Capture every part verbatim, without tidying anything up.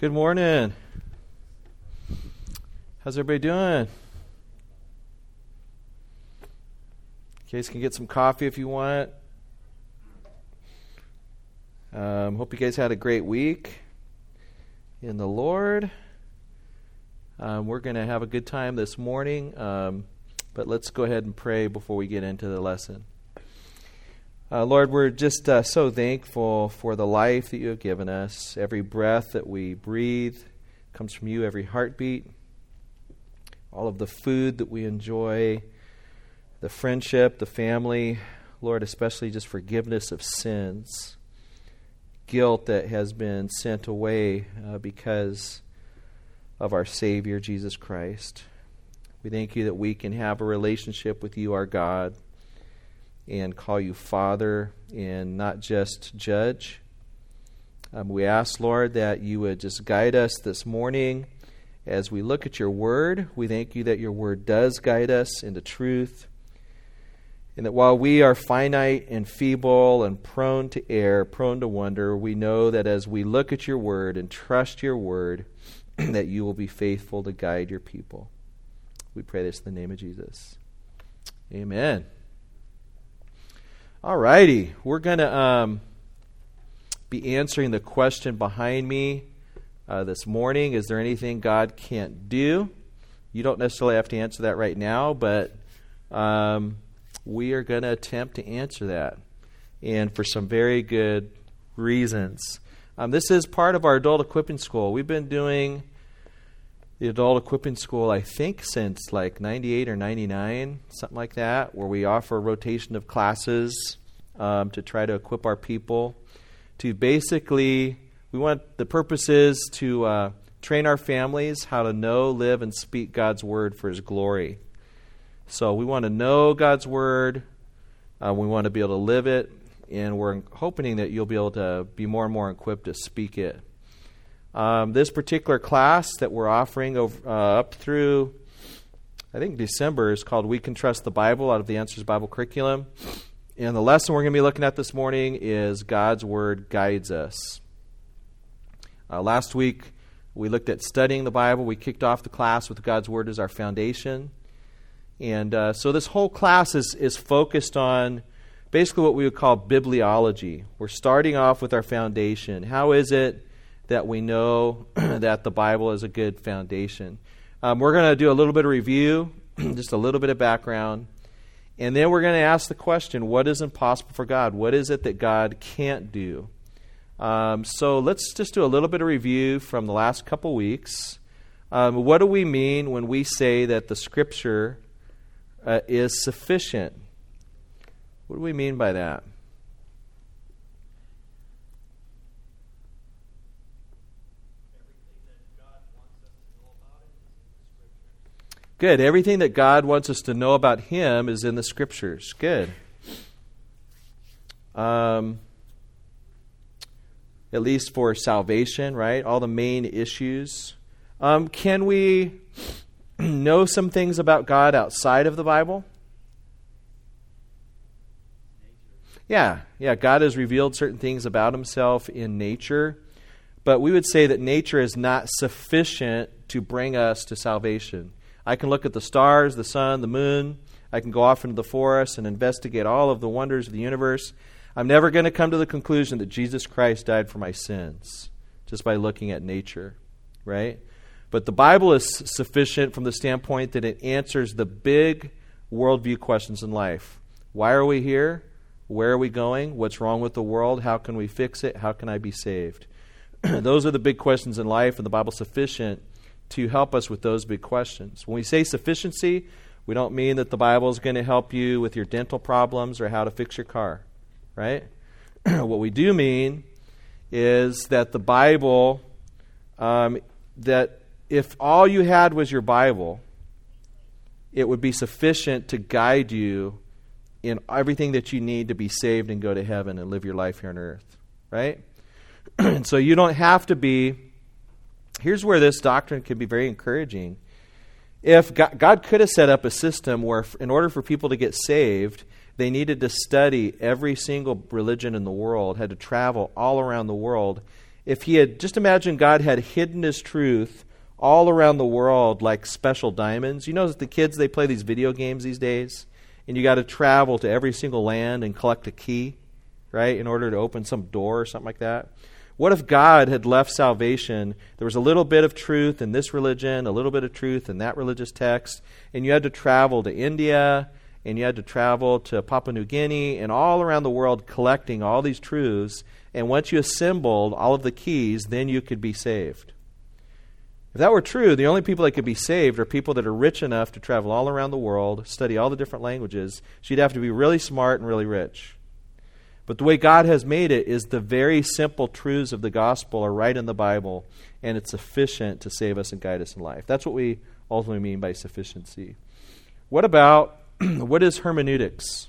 Good morning. How's everybody doing? You guys can get some coffee if you want. Um, hope you guys had a great week in the Lord. Um, we're going to have a good time this morning, um, but let's go ahead and pray before we get into the lesson. Uh, Lord, we're just uh, so thankful for the life that you have given us. Every breath that we breathe comes from you, every heartbeat, all of the food that we enjoy, the friendship, the family. Lord, especially just forgiveness of sins, guilt that has been sent away uh, because of our Savior, Jesus Christ. We thank you that we can have a relationship with you, our God, and call you Father and not just Judge. Um, we ask, Lord, that you would just guide us this morning as we look at your word. We thank you that your word does guide us into truth, and that while we are finite and feeble and prone to err, prone to wonder, we know that as we look at your word and trust your word, that you will be faithful to guide your people. We pray this in the name of Jesus. Amen. Alrighty, we're going to um, be answering the question behind me uh, this morning. Is there anything God can't do? You don't necessarily have to answer that right now, but um, we are going to attempt to answer that, and for some very good reasons. Um, this is part of our adult equipping school. We've been doing the adult equipping school, I think, since like ninety-eight or ninety-nine, something like that, where we offer a rotation of classes um, to try to equip our people to basically, we want, the purpose is to uh, train our families how to know, live, and speak God's word for his glory. So we want to know God's word. Uh, we want to be able to live it. And we're hoping that you'll be able to be more and more equipped to speak it. Um, this particular class that we're offering over, uh, up through, I think, December is called We Can Trust the Bible, out of the Answers Bible Curriculum. And the lesson we're going to be looking at this morning is God's Word Guides Us. Uh, last week, we looked at studying the Bible. We kicked off the class with God's Word as our foundation. And uh, so this whole class is is focused on basically what we would call bibliology. We're starting off with our foundation. How is it that we know that the Bible is a good foundation? Um, we're going to do a little bit of review, just a little bit of background, and then we're going to ask the question, what is impossible for God? What is it that God can't do? Um, so let's just do a little bit of review from the last couple weeks. Um, what do we mean when we say that the Scripture uh, is sufficient? What do we mean by that? Good. Everything that God wants us to know about him is in the Scriptures. Good. Um, at least for salvation, right? All the main issues. Um, can we know some things about God outside of the Bible? Yeah. Yeah. God has revealed certain things about himself in nature, but we would say that nature is not sufficient to bring us to salvation. I can look at the stars, the sun, the moon. I can go off into the forest and investigate all of the wonders of the universe. I'm never going to come to the conclusion that Jesus Christ died for my sins just by looking at nature, right? But the Bible is sufficient from the standpoint that it answers the big worldview questions in life. Why are we here? Where are we going? What's wrong with the world? How can we fix it? How can I be saved? Those are the big questions in life, and the Bible is sufficient to help us with those big questions. When we say sufficiency, we don't mean that the Bible is going to help you with your dental problems or how to fix your car, right? What we do mean is that the Bible, um, that if all you had was your Bible, it would be sufficient to guide you in everything that you need to be saved and go to heaven and live your life here on earth, right? So you don't have to be... Here's where this doctrine can be very encouraging. If God, God could have set up a system where in order for people to get saved, they needed to study every single religion in the world, had to travel all around the world if he had, just imagine God had hidden his truth all around the world like special diamonds. You know that the kids, they play these video games these days, and you got to travel to every single land and collect a key, right, in order to open some door or something like that. What if God had left salvation? There was a little bit of truth in this religion, a little bit of truth in that religious text, and you had to travel to India, and you had to travel to Papua New Guinea, and all around the world collecting all these truths, and once you assembled all of the keys, then you could be saved. If that were true, the only people that could be saved are people that are rich enough to travel all around the world, study all the different languages, so you'd have to be really smart and really rich. But the way God has made it is the very simple truths of the gospel are right in the Bible, and it's sufficient to save us and guide us in life. That's what we ultimately mean by sufficiency. What about, what is hermeneutics?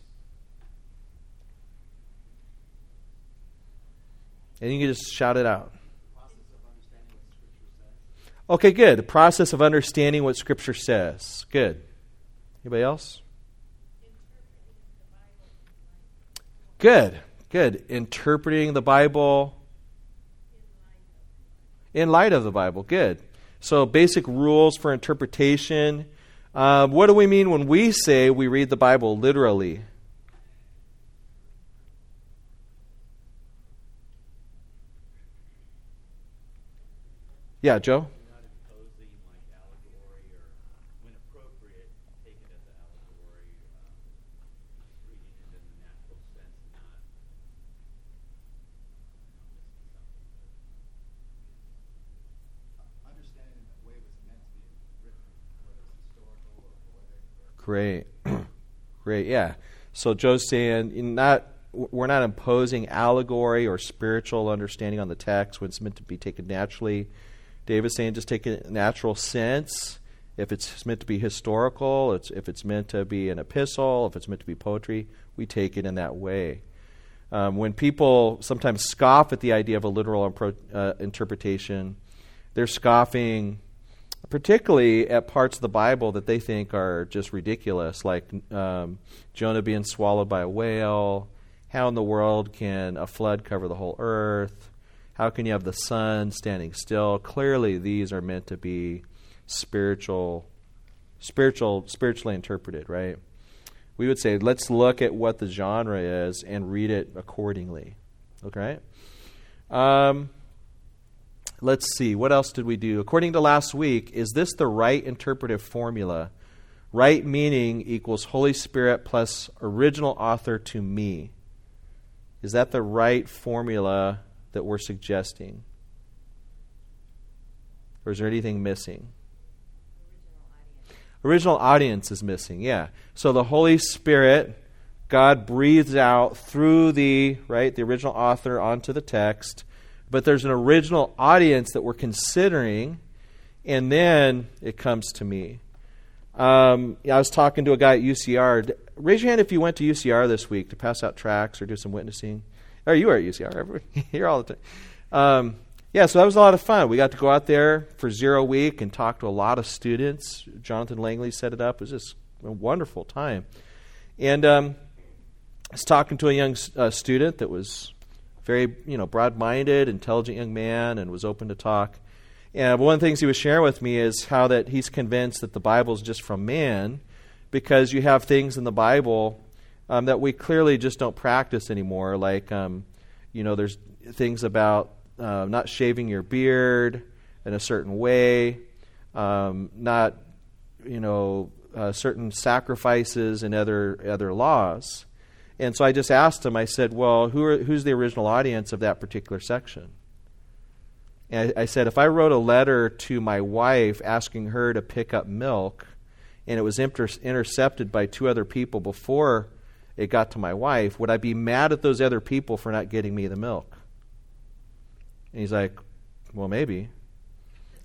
And you can just shout it out. Process of understanding what Scripture says. Okay, good. The process of understanding what Scripture says. Good. Anybody else? Good. Good. Interpreting the Bible in light of the Bible. Good. So basic rules for interpretation. Um, what do we mean when we say we read the Bible literally? Yeah, Joe? Great, great, yeah. So Joe's saying not we're not imposing allegory or spiritual understanding on the text when it's meant to be taken naturally. David's saying just take a natural sense. If it's meant to be historical, it's, if it's meant to be an epistle, if it's meant to be poetry, we take it in that way. Um, when people sometimes scoff at the idea of a literal impro- uh, interpretation, they're scoffing particularly at parts of the Bible that they think are just ridiculous, like um, Jonah being swallowed by a whale. How in the world can a flood cover the whole earth? How can you have the sun standing still? Clearly, these are meant to be spiritual, spiritual, spiritually interpreted, right? We would say, let's look at what the genre is and read it accordingly. Okay? Um... Let's see, what else did we do? According to last week, is this the right interpretive formula? Right meaning equals Holy Spirit plus original author to me. Is that the right formula that we're suggesting? Or is there anything missing? Original audience, original audience is missing, yeah. So the Holy Spirit, God breathes out through the, right, the original author onto the text. But there's an original audience that we're considering, and then it comes to me. Um, I was talking to a guy at U C R. Raise your hand if you went to U C R this week to pass out tracts or do some witnessing. Or you were at U C R. Everybody here all the time. Um, yeah, so that was a lot of fun. We got to go out there for zero week and talk to a lot of students. Jonathan Langley set it up. It was just a wonderful time. And um, I was talking to a young uh, student that was very, you know, broad-minded, intelligent young man, and was open to talk. And one of the things he was sharing with me is how that he's convinced that the Bible is just from man, because you have things in the Bible um, that we clearly just don't practice anymore. Like, um, you know, there's things about uh, not shaving your beard in a certain way, um, not, you know, uh, certain sacrifices and other other laws. And so I just asked him, I said, well, who are, who's the original audience of that particular section? And I, I said, if I wrote a letter to my wife asking her to pick up milk, and it was inter- intercepted by two other people before it got to my wife, would I be mad at those other people for not getting me the milk? And he's like, well, maybe.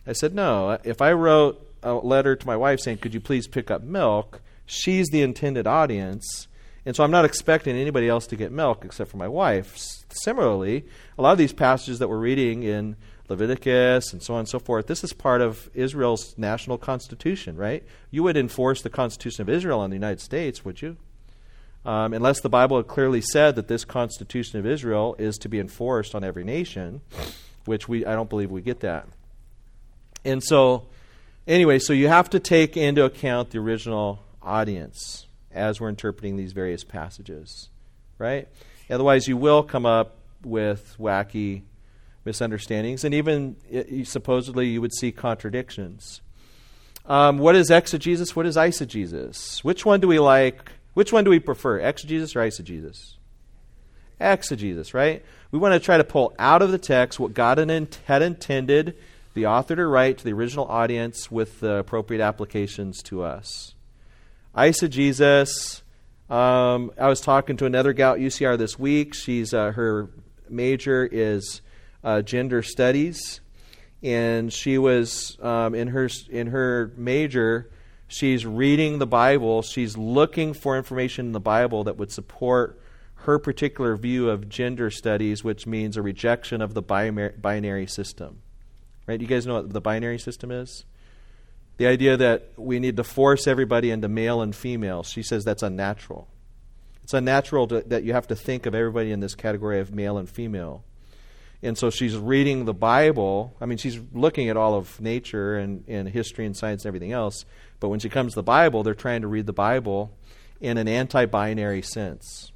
I said, no, if I wrote a letter to my wife saying, could you please pick up milk, she's the intended audience. And so I'm not expecting anybody else to get milk except for my wife. Similarly, a lot of these passages that we're reading in Leviticus and so on and so forth, this is part of Israel's national constitution, right? You would enforce the Constitution of Israel on the United States, would you? Um, unless the Bible had clearly said that this Constitution of Israel is to be enforced on every nation, which we I don't believe we get that. And so, anyway, so you have to take into account the original audience as we're interpreting these various passages, right? Otherwise, you will come up with wacky misunderstandings, and even it, supposedly you would see contradictions. Um, what is exegesis? What is eisegesis? Which one do we like? Which one do we prefer, exegesis or eisegesis? Exegesis, right? We want to try to pull out of the text what God had intended the author to write to the original audience with the appropriate applications to us. Eisegesis, um, I was talking to another gal at U C R this week. She's uh, her major is uh, gender studies, and she was um, in her in her major. She's reading the Bible. She's looking for information in the Bible that would support her particular view of gender studies, which means a rejection of the binary system. Right? You guys know what the binary system is? The idea that we need to force everybody into male and female. She says that's unnatural. It's unnatural to, that you have to think of everybody in this category of male and female. And so she's reading the Bible. I mean, she's looking at all of nature and, and history and science and everything else. But when she comes to the Bible, they're trying to read the Bible in an anti-binary sense.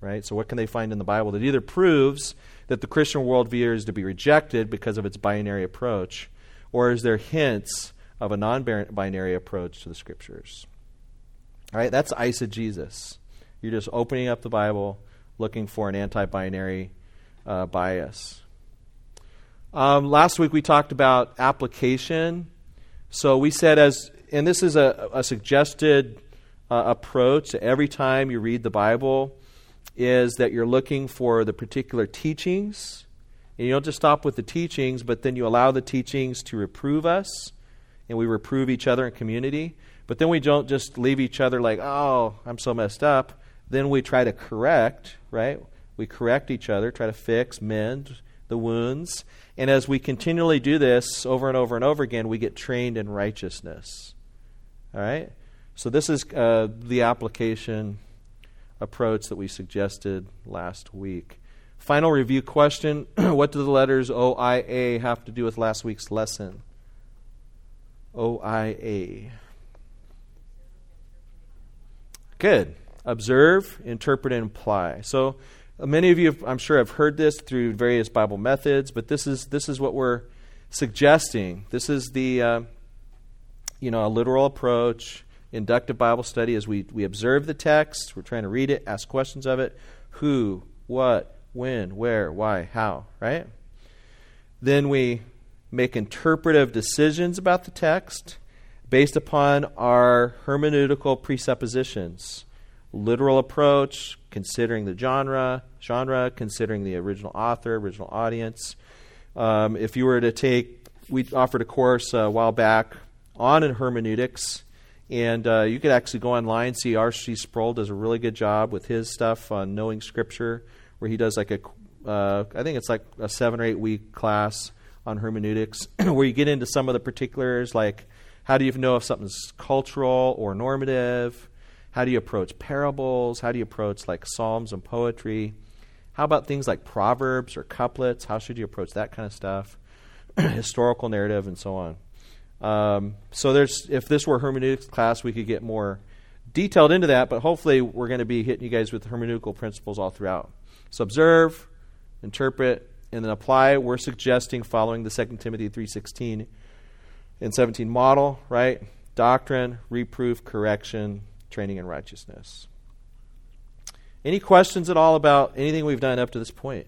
Right? So what can they find in the Bible that either proves that the Christian worldview is to be rejected because of its binary approach, or is there hints of a non-binary approach to the Scriptures? All right, that's eisegesis. You're just opening up the Bible, looking for an anti-binary uh, bias. Um, last week we talked about application. So we said as, and this is a, a suggested uh, approach every time you read the Bible, is that you're looking for the particular teachings, and you don't just stop with the teachings, but then you allow the teachings to reprove us, and we reprove each other in community. But then we don't just leave each other like, oh, I'm so messed up. Then we try to correct, right? We correct each other, try to fix, mend the wounds. And as we continually do this over and over and over again, we get trained in righteousness. All right? So this is uh, the application approach that we suggested last week. Final review question. What do the letters O I A have to do with last week's lesson? O I A. Good. Observe, interpret, and apply. So uh, many of you, have, I'm sure, have heard this through various Bible methods, but this is this is what we're suggesting. This is the uh, you know a literal approach. Inductive Bible study is we, we observe the text, we're trying to read it, ask questions of it, who, what, when, where, why, how, right? Then we make interpretive decisions about the text based upon our hermeneutical presuppositions. Literal approach, considering the genre, genre, considering the original author, original audience. Um, if you were to take, we offered a course a while back on hermeneutics. And uh, you could actually go online, see R C Sproul does a really good job with his stuff on knowing Scripture, where he does like a, uh, I think it's like a seven or eight week class on hermeneutics, where you get into some of the particulars, like how do you know if something's cultural or normative? How do you approach parables? How do you approach like psalms and poetry? How about things like proverbs or couplets? How should you approach that kind of stuff? Historical narrative and so on. Um, so there's, if this were a hermeneutics class, we could get more detailed into that, but hopefully we're going to be hitting you guys with hermeneutical principles all throughout. So observe, interpret, and then apply. We're suggesting following the Second Timothy three sixteen and seventeen model, right? Doctrine, reproof, correction, training in righteousness. Any questions at all about anything we've done up to this point?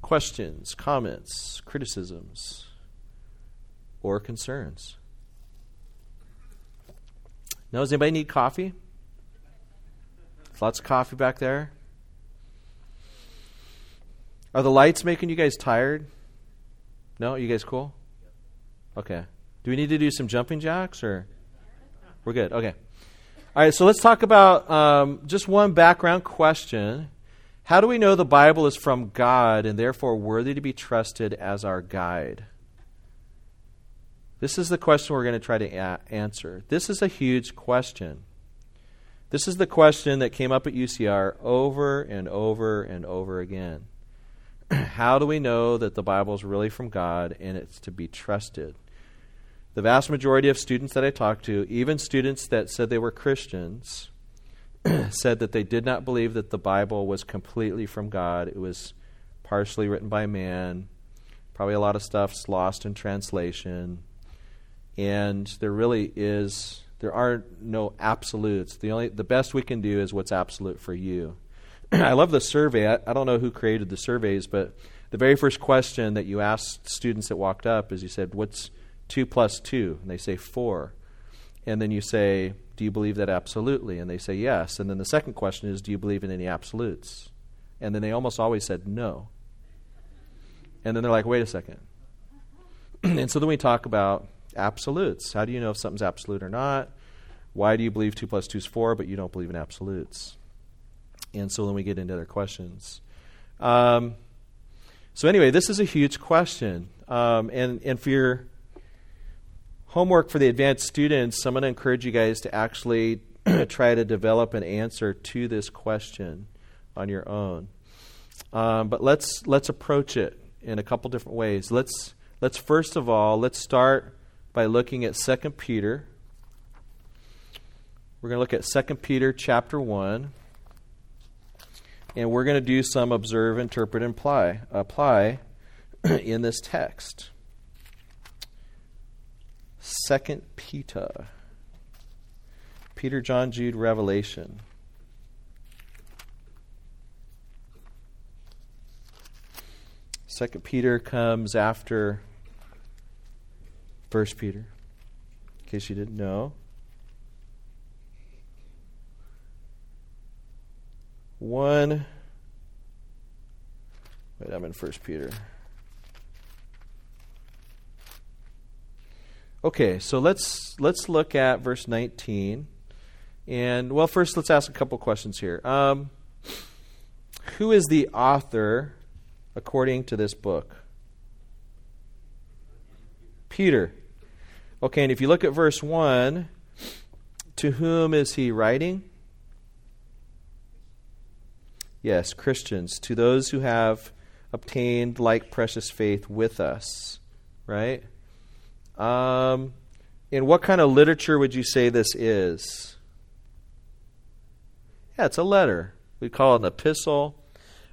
Questions, comments, criticisms, or concerns? Now, does anybody need coffee? There's lots of coffee back there. Are the lights making you guys tired? No? Are you guys cool? Okay. Do we need to do some jumping jacks, or? We're good. Okay. All right, so let's talk about um, just one background question. How do we know the Bible is from God and therefore worthy to be trusted as our guide? This is the question we're going to try to a- answer. This is a huge question. This is the question that came up at U C R over and over and over again. How do we know that the Bible is really from God and it's to be trusted? The vast majority of students that I talked to, even students that said they were Christians, said that they did not believe that the Bible was completely from God. It was partially written by man. Probably a lot of stuff's lost in translation. And there really is, there are no absolutes. The only, the best we can do is what's absolute for you. I love the survey. I, I don't know who created the surveys, but the very first question that you asked students that walked up is you said, what's two plus two? And they say four. And then you say, do you believe that absolutely? And they say yes. And then the second question is, do you believe in any absolutes? And then they almost always said no. And then they're like, wait a second. And so then we talk about absolutes. How do you know if something's absolute or not? Why do you believe two plus two is four, but you don't believe in absolutes? And so then we get into other questions. Um, so anyway, this is a huge question. Um, and, and for your homework for the advanced students, I'm going to encourage you guys to actually try to develop an answer to this question on your own. Um, but let's let's approach it in a couple different ways. Let's let's first of all, let's start by looking at Second Peter. We're going to look at Second Peter chapter one. And we're going to do some observe, interpret, and apply, apply in this text. Second Peter. Peter, John, Jude, Revelation. Second Peter comes after First Peter, in case you didn't know. One, wait, I'm in First Peter. Okay, so let's let's look at verse nineteen, and well, first let's ask a couple questions here. Um, who is the author according to this book? Peter. Okay, and if you look at verse one, to whom is he writing? Yes, Christians, to those who have obtained like precious faith with us, right? Um, and what kind of literature would you say this is? Yeah, it's a letter. We call it an epistle.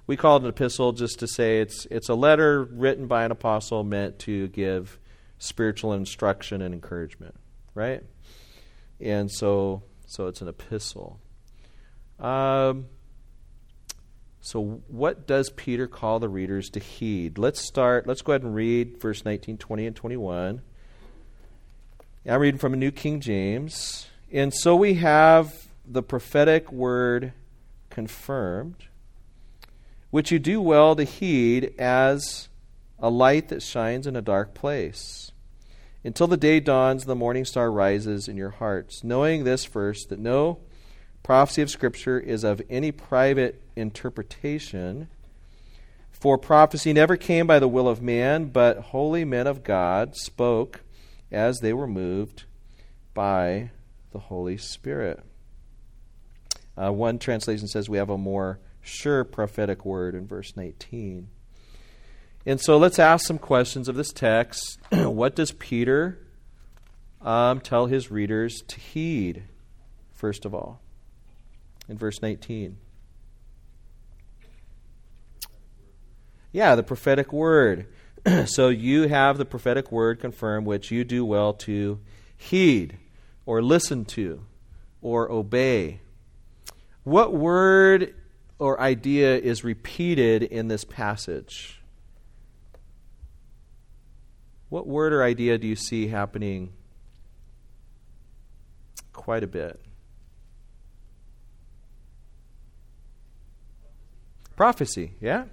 We call it an epistle just to say it's it's a letter written by an apostle meant to give spiritual instruction and encouragement, right? And so, so it's an epistle. Um. So what does Peter call the readers to heed? Let's start. Let's go ahead and read verse nineteen, twenty, and twenty-one. I'm reading from a New King James. And so we have the prophetic word confirmed, which you do well to heed as a light that shines in a dark place, until the day dawns, the morning star rises in your hearts, knowing this first, that no prophecy of Scripture is of any private interpretation. For prophecy never came by the will of man, but holy men of God spoke as they were moved by the Holy Spirit. Uh, one translation says we have a more sure prophetic word in verse nineteen. And so let's ask some questions of this text. What does Peter um, tell his readers to heed, first of all? In verse nineteen. Yeah, the prophetic word. So you have the prophetic word confirmed, which you do well to heed or listen to or obey. What word or idea is repeated in this passage? What word or idea do you see happening quite a bit? Prophecy, yeah?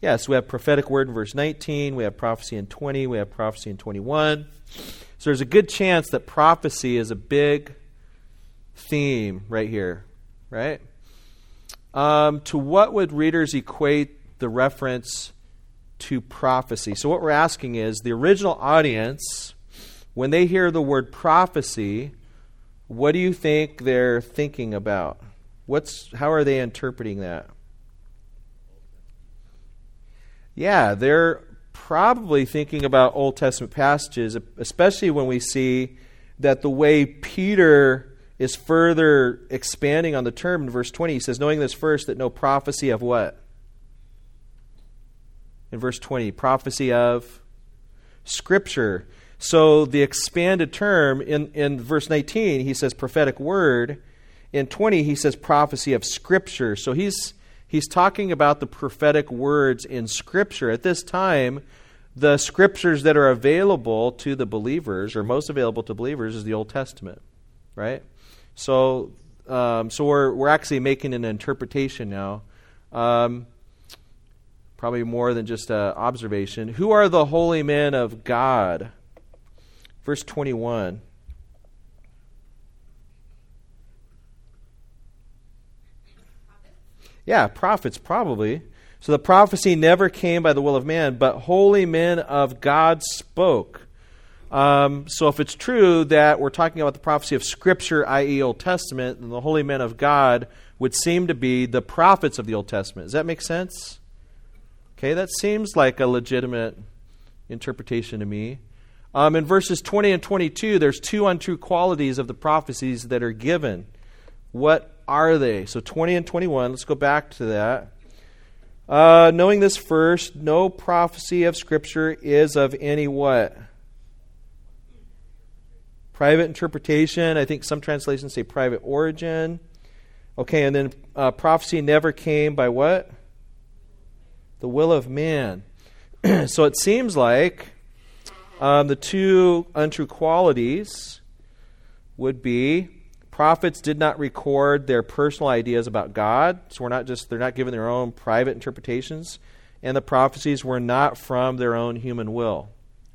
Yeah, so we have prophetic word in verse nineteen, we have prophecy in twenty, we have prophecy in twenty-one. So there's a good chance that prophecy is a big theme right here, right? Um, to what would readers equate the reference to prophecy? So what we're asking is the original audience, when they hear the word prophecy, what do you think they're thinking about? What's how are they interpreting that? yeah, they're probably thinking about Old Testament passages, especially when we see that the way Peter is further expanding on the term in verse twenty. He says, knowing this first, that no prophecy of what? In verse twenty, prophecy of Scripture. So the expanded term in, in verse nineteen, he says prophetic word. In twenty, he says prophecy of Scripture. So he's he's talking about the prophetic words in Scripture. At this time, the Scriptures that are available to the believers, or most available to believers, is the Old Testament, right? So um, so we're, we're actually making an interpretation now. Um Probably more than just an observation. Who are the holy men of God? Verse twenty-one. Yeah, prophets probably. So the prophecy never came by the will of man, but holy men of God spoke. Um, so if it's true that we're talking about the prophecy of Scripture, that is. Old Testament, then the holy men of God would seem to be the prophets of the Old Testament. Does that make sense? Okay, that seems like a legitimate interpretation to me. Um, in verses twenty and twenty-two, there's two untrue qualities of the prophecies that are given. What are they? So twenty and twenty-one, let's go back to that. Uh, knowing this first, no prophecy of Scripture is of any what? Private interpretation. I think some translations say private origin. Okay, and then uh, prophecy never came by what? The will of man. So it seems like um, the two untrue qualities would be prophets did not record their personal ideas about God, so we're not just they're not given their own private interpretations, and the prophecies were not from their own human will,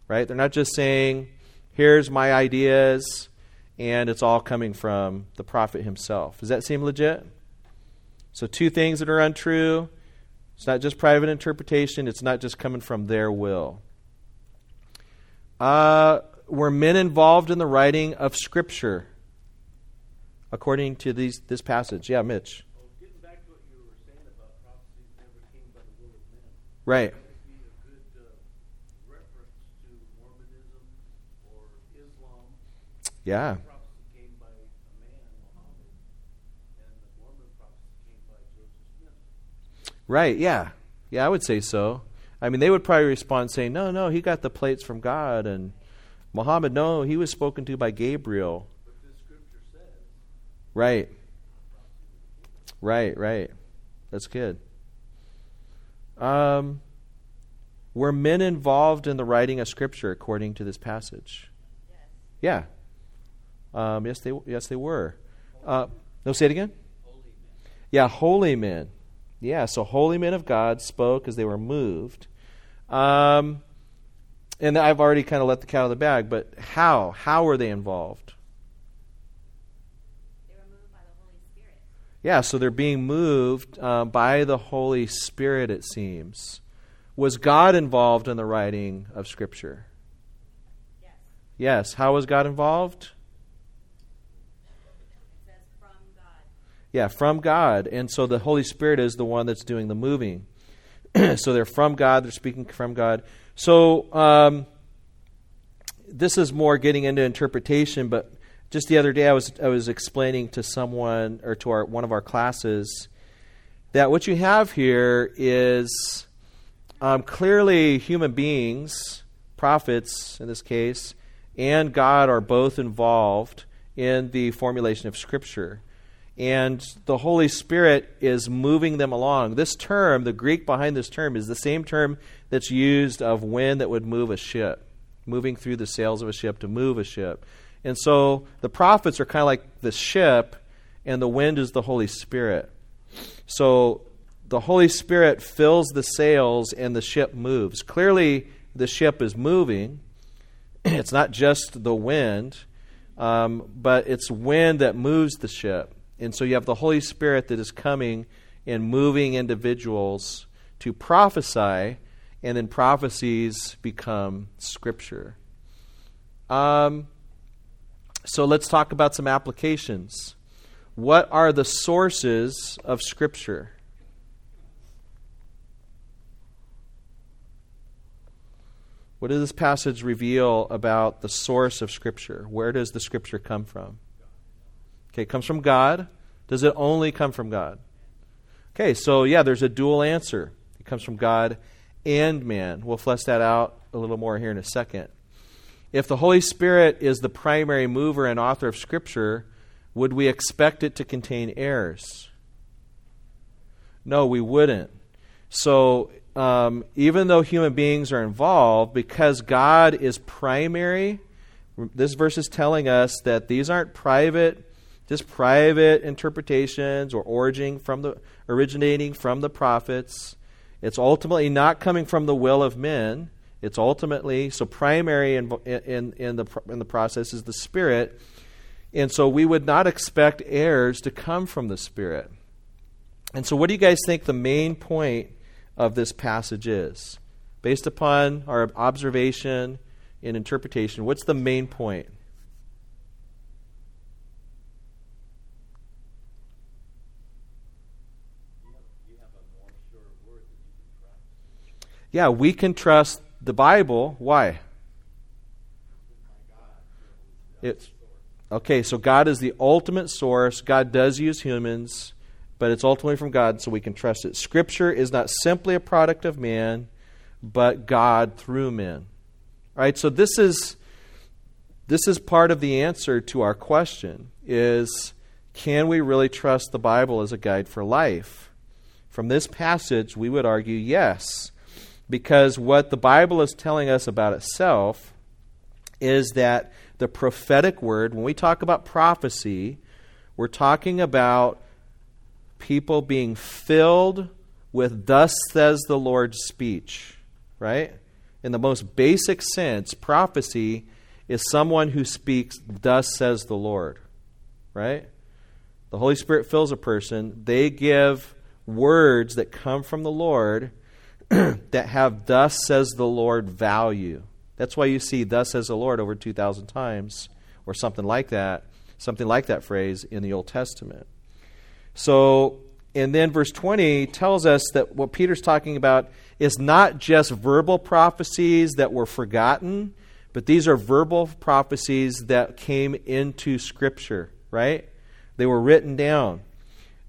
right? They're not just saying, "Here's my ideas," and it's all coming from the prophet himself. Does that seem legit? So two things that are untrue. It's not just private interpretation. It's not just coming from their will. Uh, were men involved in the writing of Scripture, according to these this passage? Yeah, Mitch. Well, getting back to what you were saying about prophecies never came by the will of men. Right. That would be a good uh, reference to Mormonism or Islam. Yeah. The prophecy came by a man, Muhammad, and the Mormon prophecy came by Joseph Smith. Right, yeah. Yeah, I would say so. I mean, they would probably respond saying, no, no, he got the plates from God. And Muhammad, no, he was spoken to by Gabriel. But the Scripture says. Right. Right, right. That's good. Um, were men involved in the writing of Scripture according to this passage? Yes. Yeah. Um, yes, they yes they were. Uh, no, say it again? Holy men. Yeah, holy men. Yeah, so holy men of God spoke as they were moved. Um, and I've already kind of let the cat out of the bag, but how? How were they involved? They were moved by the Holy Spirit. Yeah, so they're being moved uh, by the Holy Spirit, it seems. Was God involved in the writing of Scripture? Yes. Yes, how was God involved? Yeah, from God. And so the Holy Spirit is the one that's doing the moving. So they're from God. They're speaking from God. So um, this is more getting into interpretation, but just the other day I was I was explaining to someone or to our one of our classes that what you have here is um, clearly human beings, prophets in this case, and God are both involved in the formulation of Scripture. And the Holy Spirit is moving them along. This term, the Greek behind this term, is the same term that's used of wind that would move a ship, moving through the sails of a ship to move a ship. And so the prophets are kind of like the ship, and the wind is the Holy Spirit. So the Holy Spirit fills the sails, and the ship moves. Clearly, the ship is moving. It's not just the wind, um, but it's wind that moves the ship. And so you have the Holy Spirit that is coming and moving individuals to prophesy, and then prophecies become Scripture. Um, so let's talk about some applications. What are the sources of Scripture? What does this passage reveal about the source of Scripture? Where does the Scripture come from? Okay, it comes from God. Does it only come from God? Okay, so yeah, there's a dual answer. It comes from God and man. We'll flesh that out a little more here in a second. If the Holy Spirit is the primary mover and author of Scripture, would we expect it to contain errors? No, we wouldn't. So um, even though human beings are involved, because God is primary, this verse is telling us that these aren't private, just private interpretations or origin from the, originating from the prophets. It's ultimately not coming from the will of men. It's ultimately, so primary in, in, in, the, in the process is the Spirit. And so we would not expect errors to come from the Spirit. And so what do you guys think the main point of this passage is? Based upon our observation and interpretation, what's the main point? You have a more sure word that you can trust. Yeah, we can trust the Bible. Why? It's okay, so God is the ultimate source. God does use humans, but it's ultimately from God, so we can trust it. Scripture is not simply a product of man, but God through men. All right, so this is this is part of the answer to our question is, can we really trust the Bible as a guide for life? From this passage, we would argue yes, because what the Bible is telling us about itself is that the prophetic word, when we talk about prophecy, we're talking about people being filled with thus says the Lord's speech, right? In the most basic sense, prophecy is someone who speaks thus says the Lord, right? The Holy Spirit fills a person. They give words that come from the Lord that have thus says the Lord value. That's why you see thus says the Lord over two thousand times or something like that, something like that phrase in the Old Testament. So, and then verse twenty tells us that what Peter's talking about is not just verbal prophecies that were forgotten, but these are verbal prophecies that came into Scripture, right? They were written down.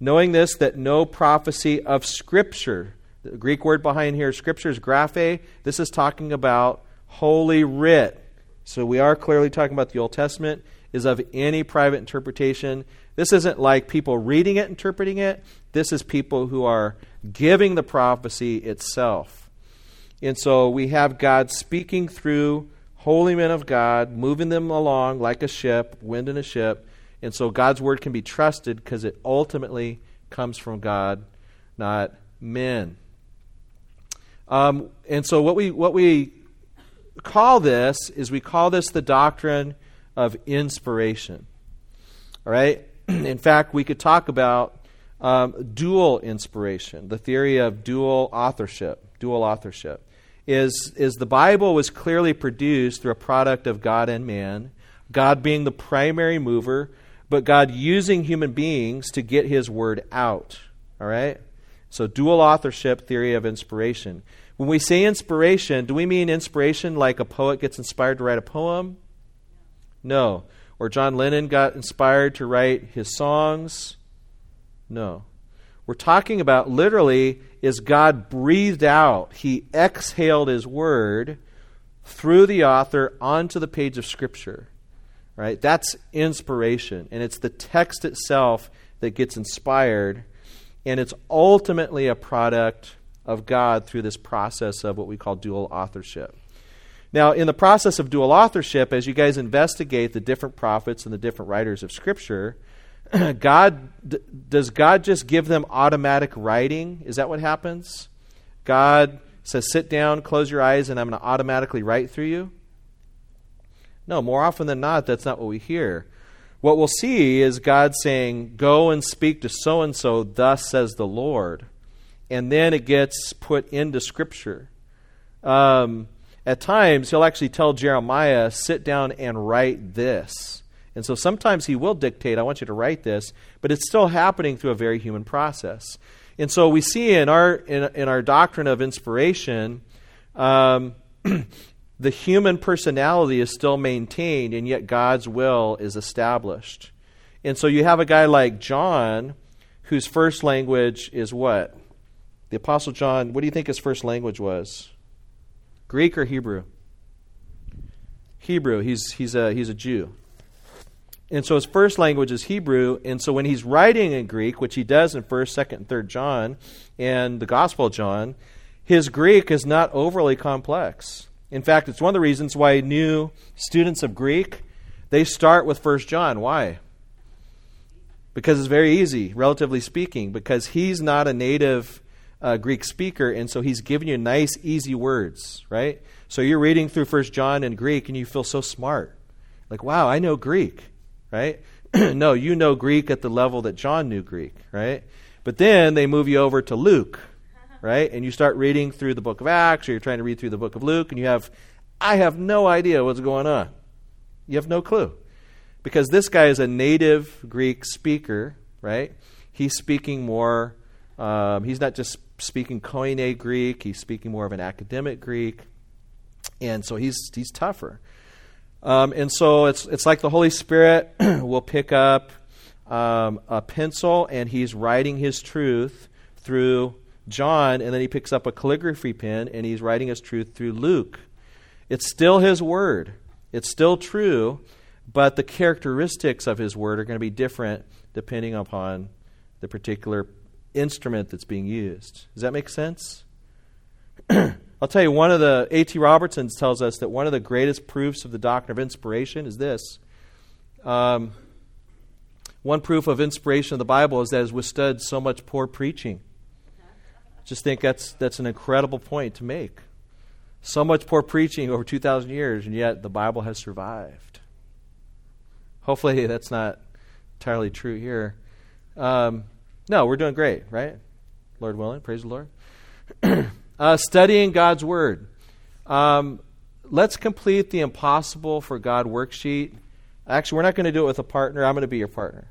Knowing this, that no prophecy of Scripture, the Greek word behind here, Scripture is graphe. This is talking about Holy Writ. So we are clearly talking about the Old Testament, is of any private interpretation. This isn't like people reading it, interpreting it. This is people who are giving the prophecy itself. And so we have God speaking through holy men of God, moving them along like a ship, wind in a ship. And so God's word can be trusted because it ultimately comes from God, not men. Um, and so what we what we call this is we call this the doctrine of inspiration. All right. In fact, we could talk about um, dual inspiration. The theory of dual authorship. Dual authorship is is the Bible was clearly produced through a product of God and man. God being the primary mover, but God using human beings to get His word out. All right. So dual authorship theory of inspiration. When we say inspiration, do we mean inspiration like a poet gets inspired to write a poem? No. Or John Lennon got inspired to write his songs? No. We're talking about literally is God breathed out. He exhaled His word through the author onto the page of Scripture. Right? That's inspiration. And it's the text itself that gets inspired. And it's ultimately a product of God through this process of what we call dual authorship. Now, in the process of dual authorship, as you guys investigate the different prophets and the different writers of Scripture, God d- does God just give them automatic writing? Is that what happens? God says, sit down, close your eyes, and I'm going to automatically write through you? No, more often than not, that's not what we hear. What we'll see is God saying, go and speak to so-and-so, thus says the Lord. And then it gets put into Scripture. Um... At times, He'll actually tell Jeremiah, sit down and write this. And so sometimes He will dictate, I want you to write this, but it's still happening through a very human process. And so we see in our in, in our doctrine of inspiration, um, the human personality is still maintained, and yet God's will is established. And so you have a guy like John, whose first language is what? The Apostle John, what do you think his first language was? Greek or Hebrew? Hebrew. He's he's a he's a Jew. And so his first language is Hebrew, and so when he's writing in Greek, which he does in first, second, and third John, and the Gospel of John, his Greek is not overly complex. In fact, it's one of the reasons why new students of Greek, they start with first John. Why? Because it's very easy, relatively speaking, because he's not a native uh, Greek speaker, and so he's giving you nice, easy words, right? So you're reading through first John in Greek, and you feel so smart. Like, wow, I know Greek. Right? No, you know Greek at the level that John knew Greek, right? But then they move you over to Luke, right? And you start reading through the book of Acts, or you're trying to read through the book of Luke, and you have, I have no idea what's going on. You have no clue. Because this guy is a native Greek speaker, right? He's speaking more, um, he's not just speaking Koine Greek, he's speaking more of an academic Greek. And so he's he's tougher. Um, and so it's it's like the Holy Spirit will pick up um, a pencil, and he's writing his truth through John, and then he picks up a calligraphy pen, and he's writing his truth through Luke. It's still his word. It's still true, but the characteristics of his word are going to be different depending upon the particular instrument that's being used. Does that make sense? I'll tell you, one of the, A T Robertson tells us that one of the greatest proofs of the doctrine of inspiration is this. Um, one proof of inspiration of the Bible is that it's withstood so much poor preaching. Just think that's that's an incredible point to make. So much poor preaching over two thousand years, and yet the Bible has survived. Hopefully that's not entirely true here. Um, no, we're doing great, right? Lord willing, praise the Lord. Uh, studying God's Word. Um, let's complete the Impossible for God worksheet. Actually, we're not going to do it with a partner. I'm going to be your partner.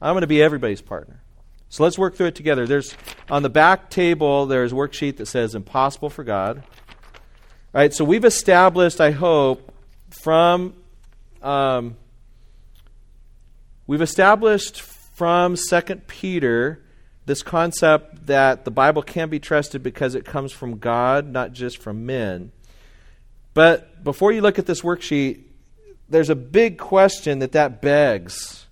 I'm going to be everybody's partner. So let's work through it together. There's on the back table, there's a worksheet that says Impossible for God. All right, so we've established, I hope, from... Um, we've established from Second Peter... this concept that the Bible can be trusted because it comes from God, not just from men. But before you look at this worksheet, there's a big question that that begs.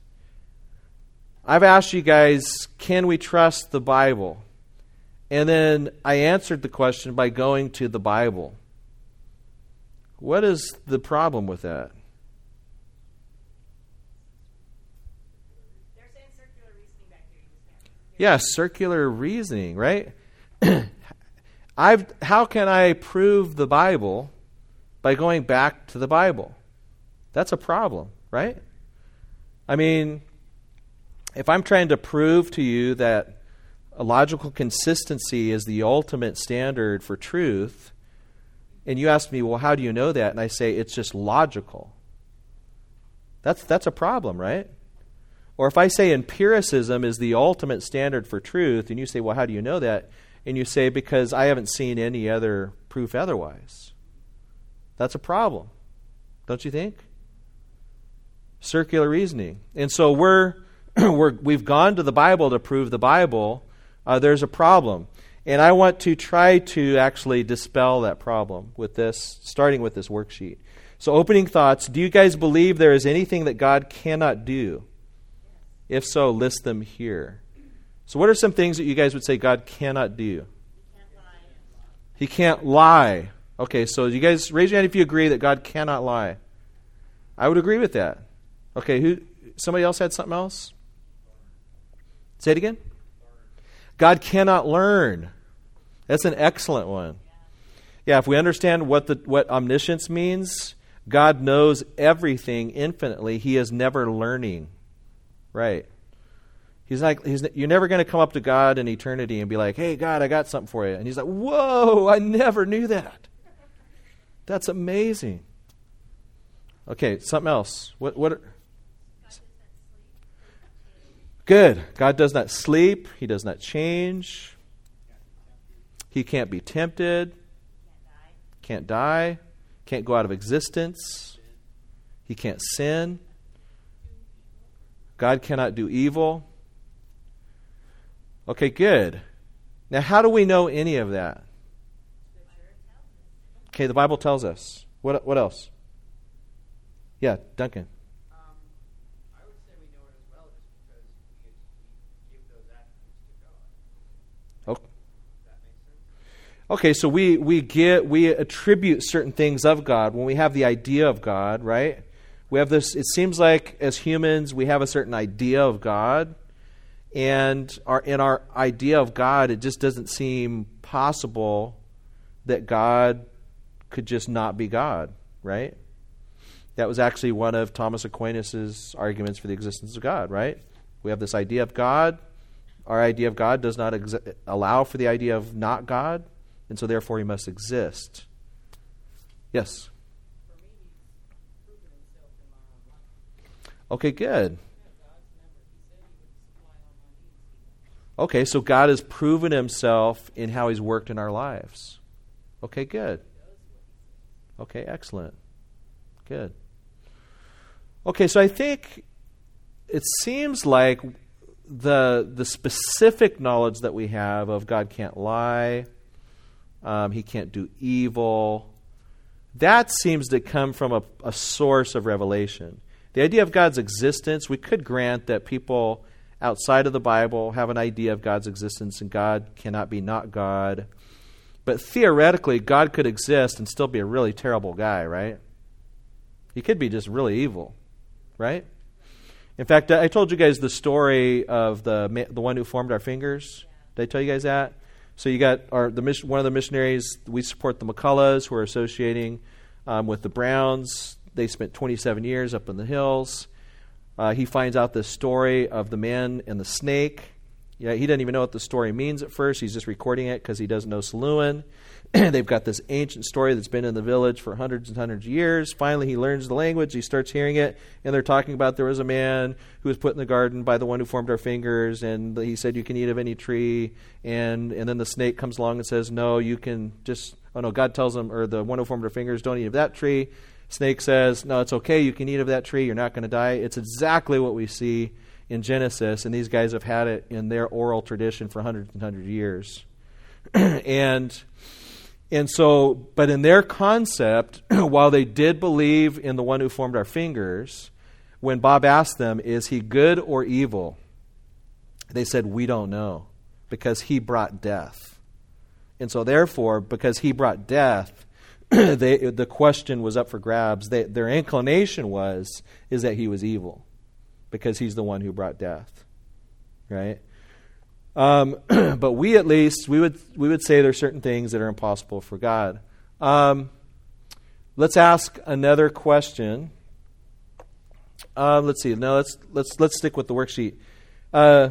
I've asked you guys, can we trust the Bible? And then I answered the question by going to the Bible. What is the problem with that? Yeah, circular reasoning, right? I've how can I prove the Bible by going back to the Bible? That's a problem, right? I mean, if I'm trying to prove to you that a logical consistency is the ultimate standard for truth, and you ask me, well, how do you know that? And I say, it's just logical. That's that's a problem, right? Or if I say empiricism is the ultimate standard for truth, and you say, well, how do you know that? And you say, because I haven't seen any other proof otherwise. That's a problem, don't you think? Circular reasoning. And so we're, we're, we've gone to the Bible to prove the Bible. Uh, there's a problem. And I want to try to actually dispel that problem with this, starting with this worksheet. So opening thoughts, do you guys believe there is anything that God cannot do? If so, list them here. So what are some things that you guys would say God cannot do? He can't lie. Okay, so you guys raise your hand if you agree that God cannot lie. I would agree with that. Okay, who? Somebody else had something else? Say it again. God cannot learn. That's an excellent one. Yeah, if we understand what the what omniscience means, God knows everything infinitely. He is never learning. Right. He's like, he's, you're never going to come up to God in eternity and be like, hey, God, I got something for you. And he's like, whoa, I never knew that. That's amazing. Okay, something else. What? What? Are, good. God does not sleep. He does not change. He can't be tempted. Can't die. can't go out of existence. He can't sin. God cannot do evil. Okay, good. Now, how do we know any of that? Okay, the Bible tells us. What what else? Yeah, Duncan. Um, I would say we know it as well just because we give those attributes to God. Okay. Does that make sense? Okay, so we, we get we attribute certain things of God when we have the idea of God, right? We have this, it seems like as humans we have a certain idea of God, and our in our idea of God it just doesn't seem possible that God could just not be God, right? That was actually one of Thomas Aquinas' arguments for the existence of God, right? We have this idea of God. Our idea of God does not ex- allow for the idea of not God, and so therefore he must exist. Yes? Okay, good. Okay, so God has proven himself in how he's worked in our lives. Okay, good. Okay, excellent. Good. Okay, so I think it seems like the the specific knowledge that we have of God can't lie, um, he can't do evil, that seems to come from a, a source of revelation. The idea of God's existence, we could grant that people outside of the Bible have an idea of God's existence and God cannot be not God. But theoretically, God could exist and still be a really terrible guy, right? He could be just really evil, right? In fact, I told you guys the story of the the one who formed our fingers. Did I tell you guys that? So you got our the one of the missionaries. We support the McCulloughs who are associating um, with the Browns. They spent twenty-seven years up in the hills. Uh, he finds out this story of the man and the snake. Yeah, he doesn't even know what the story means at first. He's just recording it because he doesn't know Saluan. They've got this ancient story that's been in the village for hundreds and hundreds of years. Finally, he learns the language. He starts hearing it, and they're talking about there was a man who was put in the garden by the one who formed our fingers, and he said, you can eat of any tree. And and then the snake comes along and says, no, you can just, oh, no, God tells him, or the one who formed our fingers, don't eat of that tree. Snake says, no, it's okay. You can eat of that tree. You're not going to die. It's exactly what we see in Genesis, and these guys have had it in their oral tradition for hundreds and hundreds of years. and and so, but in their concept, while they did believe in the one who formed our fingers, when Bob asked them, is he good or evil? They said, we don't know, because he brought death. And so therefore, because he brought death, they, the question was up for grabs. They, their inclination was, is that he was evil, because he's the one who brought death, right? Um, but we at least, we would we would say there are certain things that are impossible for God. Um, let's ask another question. Uh, let's see. No, let's let's let's stick with the worksheet. Uh,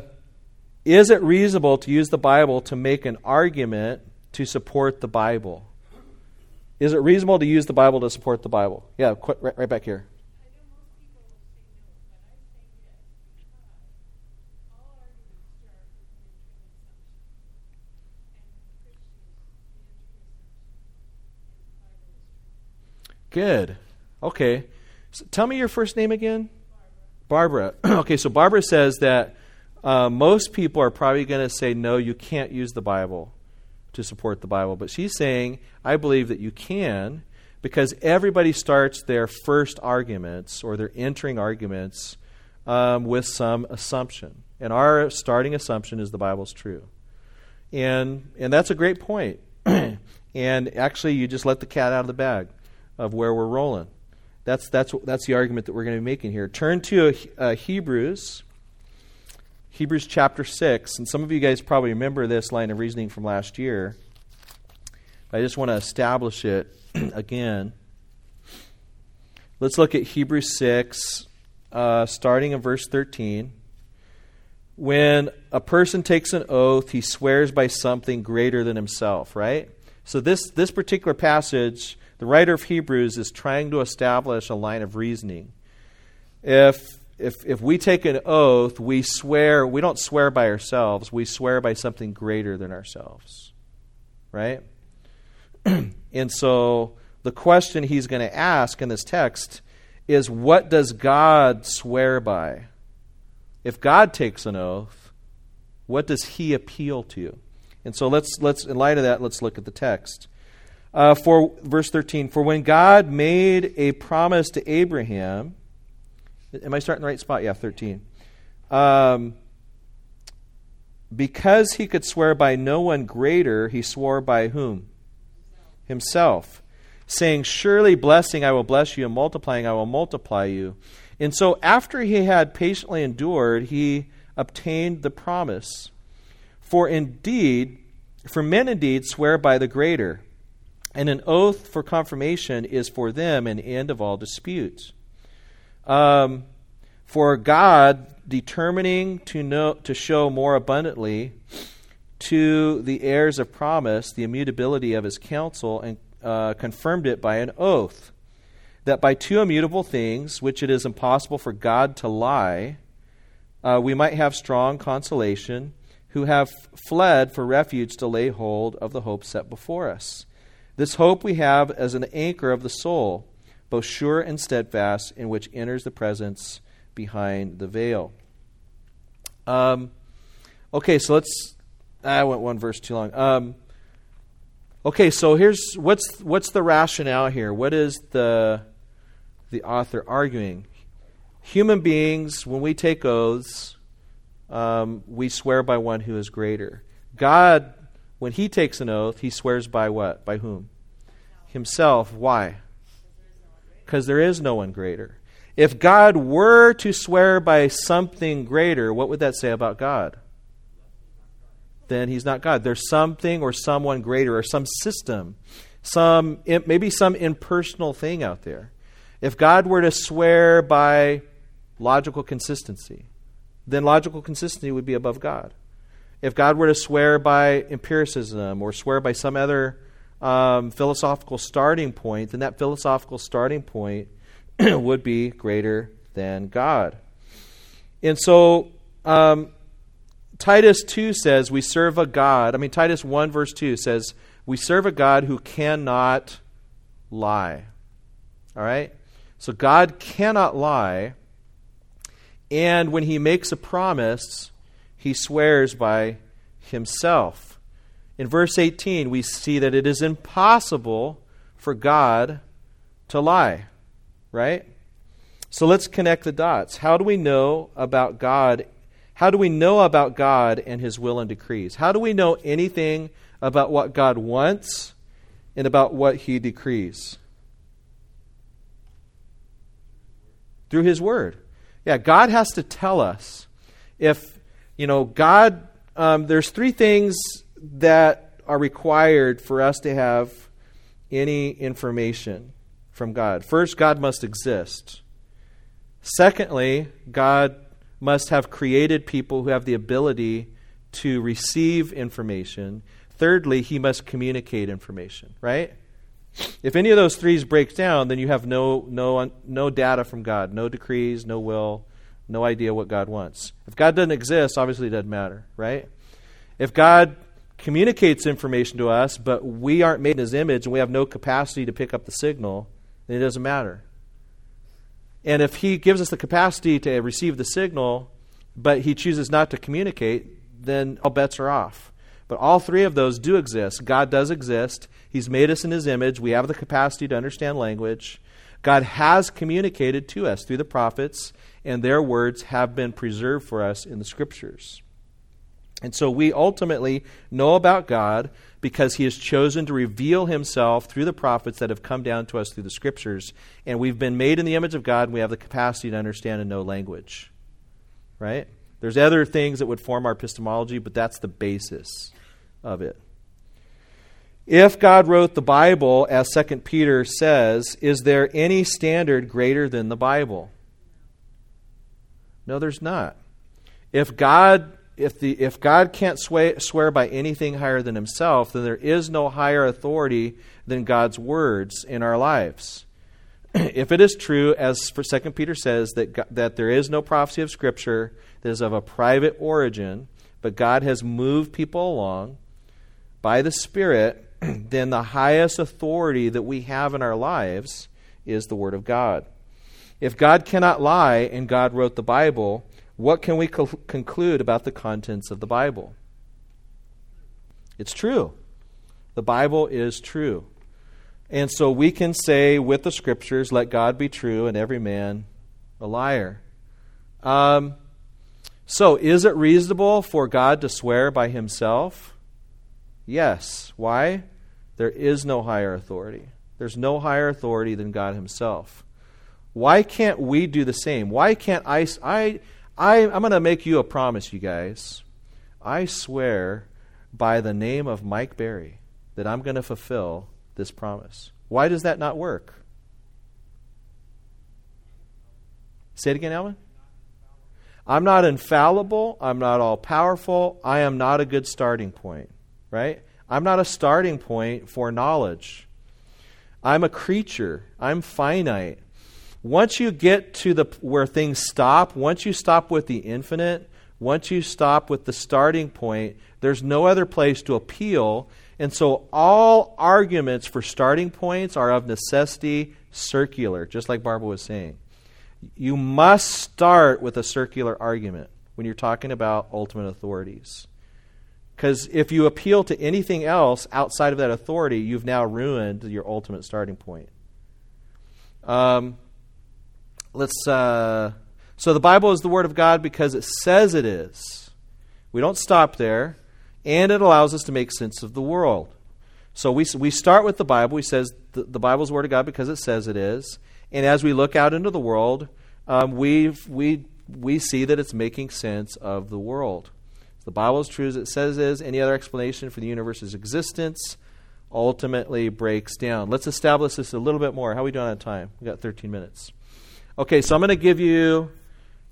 is it reasonable to use the Bible to make an argument to support the Bible? Is it reasonable to use the Bible to support the Bible? Yeah, qu- right, right back here. Good. Okay. So tell me your first name again. Barbara. Barbara. Okay, so Barbara says that uh, most people are probably going to say, no, you can't use the Bible to support the Bible. But she's saying, I believe that you can, because everybody starts their first arguments or their entering arguments um, with some assumption. And our starting assumption is the Bible's true. And, and that's a great point. And actually, you just let the cat out of the bag of where we're rolling. That's that's that's the argument that we're going to be making here. Turn to uh, Hebrews, Hebrews chapter six, and some of you guys probably remember this line of reasoning from last year. I just want to establish it again. Let's look at Hebrews six, uh, starting in verse thirteen. When a person takes an oath, he swears by something greater than himself, right? So this this particular passage, the writer of Hebrews is trying to establish a line of reasoning. If if if we take an oath, we swear, we don't swear by ourselves, we swear by something greater than ourselves, right? And so the question he's going to ask in this text is, what does God swear by? If God takes an oath, what does he appeal to? And so let's, let's in light of that, let's look at the text. Uh, for verse thirteen, for when God made a promise to Abraham, am I starting the right spot? Yeah, thirteen. Um, because he could swear by no one greater, he swore by whom? Himself, saying, surely blessing I will bless you, and multiplying I will multiply you. And so after he had patiently endured, he obtained the promise. For indeed, for men indeed swear by the greater, and an oath for confirmation is for them an end of all disputes. Um, for God, determining to know to show more abundantly to the heirs of promise the immutability of his counsel, and uh, confirmed it by an oath, that by two immutable things, which it is impossible for God to lie, uh, we might have strong consolation, who have fled for refuge to lay hold of the hope set before us. This hope we have as an anchor of the soul, both sure and steadfast, in which enters the presence behind the veil. Um, okay, so let's... I went one verse too long. Um, okay, so here's... What's what's the rationale here? What is the the author arguing? Human beings, when we take oaths, um, we swear by one who is greater. God, when he takes an oath, he swears by what? By whom? Himself. Why? Because there is no one greater. If God were to swear by something greater, what would that say about God? Then he's not God. There's something or someone greater, or some system, some maybe some impersonal thing out there. If God were to swear by logical consistency, then logical consistency would be above God. If God were to swear by empiricism, or swear by some other Um, philosophical starting point, then that philosophical starting point would be greater than God. And so um, Titus two says we serve a God. I mean, Titus one verse two says we serve a God who cannot lie. All right? So God cannot lie. And when he makes a promise, he swears by himself. In verse eighteen, we see that it is impossible for God to lie, right? So let's connect the dots. How do we know about God? How do we know about God and his will and decrees? How do we know anything about what God wants and about what he decrees? Through his word. Yeah, God has to tell us. If, you know, God, um, there's three things that are required for us to have any information from God. First, God must exist. Secondly, God must have created people who have the ability to receive information. Thirdly, he must communicate information, right? If any of those three breaks down, then you have no no no data from God, no decrees, no will, no idea what God wants. If God doesn't exist, obviously it doesn't matter, right? If God communicates information to us, but we aren't made in his image and we have no capacity to pick up the signal, then it doesn't matter. And if he gives us the capacity to receive the signal, but he chooses not to communicate, then all bets are off. But all three of those do exist. God does exist. He's made us in his image. We have the capacity to understand language. God has communicated to us through the prophets, and their words have been preserved for us in the scriptures. And so we ultimately know about God because he has chosen to reveal himself through the prophets that have come down to us through the scriptures. And we've been made in the image of God, and we have the capacity to understand and know language, right? There's other things that would form our epistemology, but that's the basis of it. If God wrote the Bible, as Second Peter says, is there any standard greater than the Bible? No, there's not. If God... If the if God can't swear, swear by anything higher than himself, then there is no higher authority than God's words in our lives. If it is true, as for Second Peter says, that God, that there is no prophecy of Scripture that is of a private origin, but God has moved people along by the Spirit then the highest authority that we have in our lives is the Word of God. If God cannot lie and God wrote the Bible, what can we co- conclude about the contents of the Bible? It's true. The Bible is true. And so we can say with the Scriptures, let God be true and every man a liar. Um, so is it reasonable for God to swear by himself? Yes. Why? There is no higher authority. There's no higher authority than God himself. Why can't we do the same? Why can't I? I, I I'm going to make you a promise, you guys. I swear by the name of Mike Berry that I'm going to fulfill this promise. Why does that not work? Say it again, Alvin. I'm not infallible. I'm not all powerful. I am not a good starting point, right? I'm not a starting point for knowledge. I'm a creature. I'm finite. Once you get to the where things stop, once you stop with the infinite, once you stop with the starting point, there's no other place to appeal. And so all arguments for starting points are of necessity circular, just like Barbara was saying. You must start with a circular argument when you're talking about ultimate authorities. Because if you appeal to anything else outside of that authority, you've now ruined your ultimate starting point. Um, let's. Uh, so the Bible is the Word of God because it says it is. We don't stop there. And it allows us to make sense of the world. So we we start with the Bible. We says the, the Bible is the Word of God because it says it is. And as we look out into the world, um, we we we see that it's making sense of the world. So the Bible is true as it says it is. Any other explanation for the universe's existence ultimately breaks down. Let's establish this a little bit more. How are we doing on time? We've got thirteen minutes. Okay, so I'm going to give you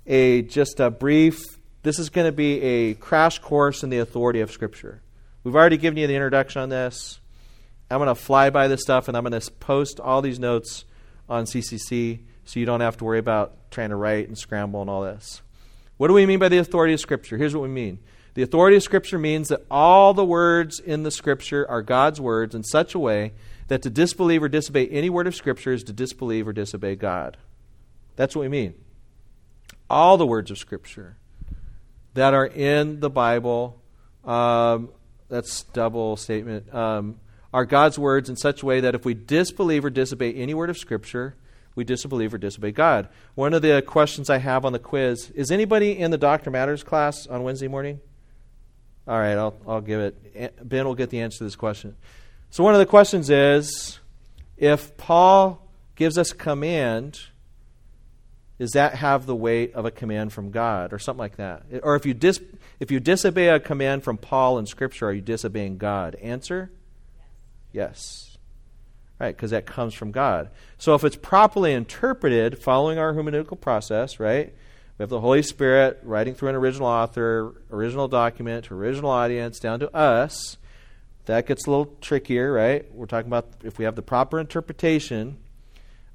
a just a brief... This is going to be a crash course in the authority of Scripture. We've already given you the introduction on this. I'm going to fly by this stuff, and I'm going to post all these notes on C C C so you don't have to worry about trying to write and scramble and all this. What do we mean by the authority of Scripture? Here's what we mean. The authority of Scripture means that all the words in the Scripture are God's words in such a way that to disbelieve or disobey any word of Scripture is to disbelieve or disobey God. That's what we mean. All the words of Scripture that are in the Bible, um, that's double statement, um, are God's words in such a way that if we disbelieve or disobey any word of Scripture, we disbelieve or disobey God. One of the questions I have on the quiz, is anybody in the Doctor Matters class on Wednesday morning? All right, I'll, I'll give it. Ben will get the answer to this question. So one of the questions is, if Paul gives us command, does that have the weight of a command from God or something like that? Or if you dis, if you disobey a command from Paul in Scripture, are you disobeying God? Answer? Yes. Yes. Right, because that comes from God. So if it's properly interpreted following our hermeneutical process, right, we have the Holy Spirit writing through an original author, original document, original audience, down to us. That gets a little trickier, right? We're talking about if we have the proper interpretation,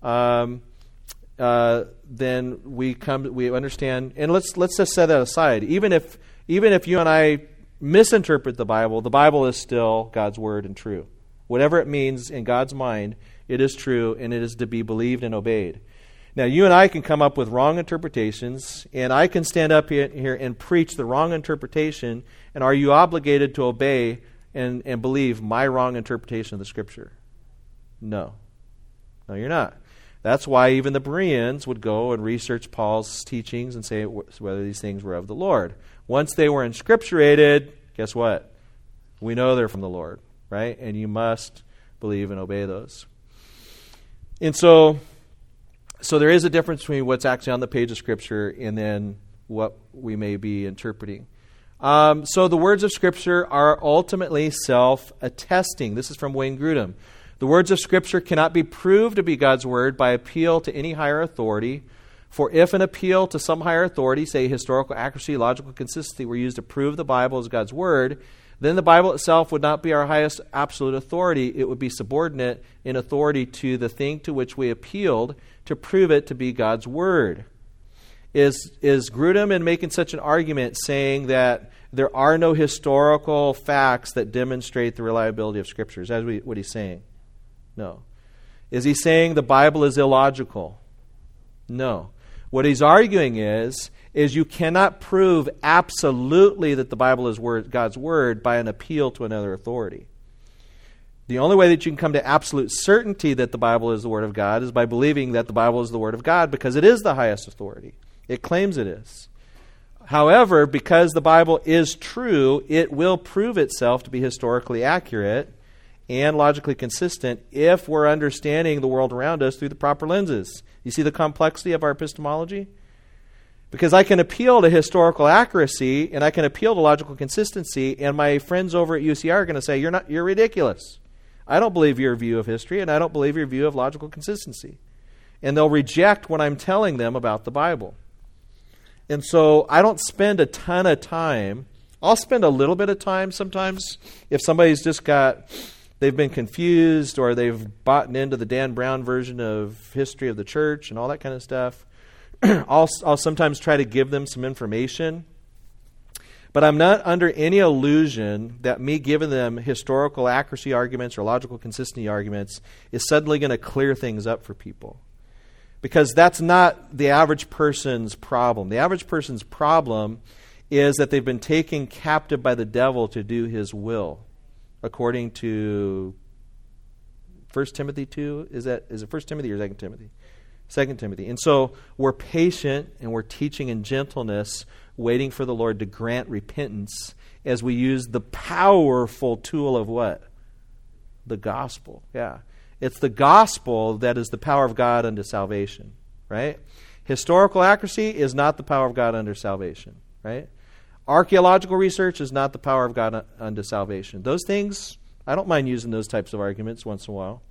um, Uh, then we come, we understand, and let's let's just set that aside. Even if even if you and I misinterpret the Bible, the Bible is still God's word and true. Whatever it means in God's mind, it is true, and it is to be believed and obeyed. Now, you and I can come up with wrong interpretations, and I can stand up here, here and preach the wrong interpretation. And are you obligated to obey and and believe my wrong interpretation of the Scripture? No, no, you're not. That's why even the Bereans would go and research Paul's teachings and say whether these things were of the Lord. Once they were inscripturated, guess what? We know they're from the Lord, right? And you must believe and obey those. And so, so there is a difference between what's actually on the page of Scripture and then what we may be interpreting. Um, so the words of Scripture are ultimately self-attesting. This is from Wayne Grudem. The words of Scripture cannot be proved to be God's word by appeal to any higher authority. For if an appeal to some higher authority, say historical accuracy, logical consistency, were used to prove the Bible is God's word, then the Bible itself would not be our highest absolute authority. It would be subordinate in authority to the thing to which we appealed to prove it to be God's word. Is is Grudem in making such an argument saying that there are no historical facts that demonstrate the reliability of scriptures? That's what he's saying. No. Is he saying the Bible is illogical? No. What he's arguing is, is you cannot prove absolutely that the Bible is word, God's word by an appeal to another authority. The only way that you can come to absolute certainty that the Bible is the word of God is by believing that the Bible is the word of God, because it is the highest authority. It claims it is. However, because the Bible is true, it will prove itself to be historically accurate and logically consistent if we're understanding the world around us through the proper lenses. You see the complexity of our epistemology? Because I can appeal to historical accuracy and I can appeal to logical consistency, and my friends over at U C R are going to say, you're not, you're ridiculous. I don't believe your view of history, and I don't believe your view of logical consistency. And they'll reject what I'm telling them about the Bible. And so I don't spend a ton of time. I'll spend a little bit of time sometimes if somebody's just got, they've been confused or they've bought into the Dan Brown version of history of the church and all that kind of stuff. I'll, I'll sometimes try to give them some information. But I'm not under any illusion that me giving them historical accuracy arguments or logical consistency arguments is suddenly going to clear things up for people. Because that's not the average person's problem. The average person's problem is that they've been taken captive by the devil to do his will, according to First Timothy two. Is that is it First Timothy or Second Timothy? Second Timothy. And so we're patient and we're teaching in gentleness, waiting for the Lord to grant repentance as we use the powerful tool of what? The gospel. Yeah. It's the gospel that is the power of God unto salvation, right? Historical accuracy is not the power of God unto salvation, right? Archaeological research is not the power of God unto salvation. Those things, I don't mind using those types of arguments once in a while.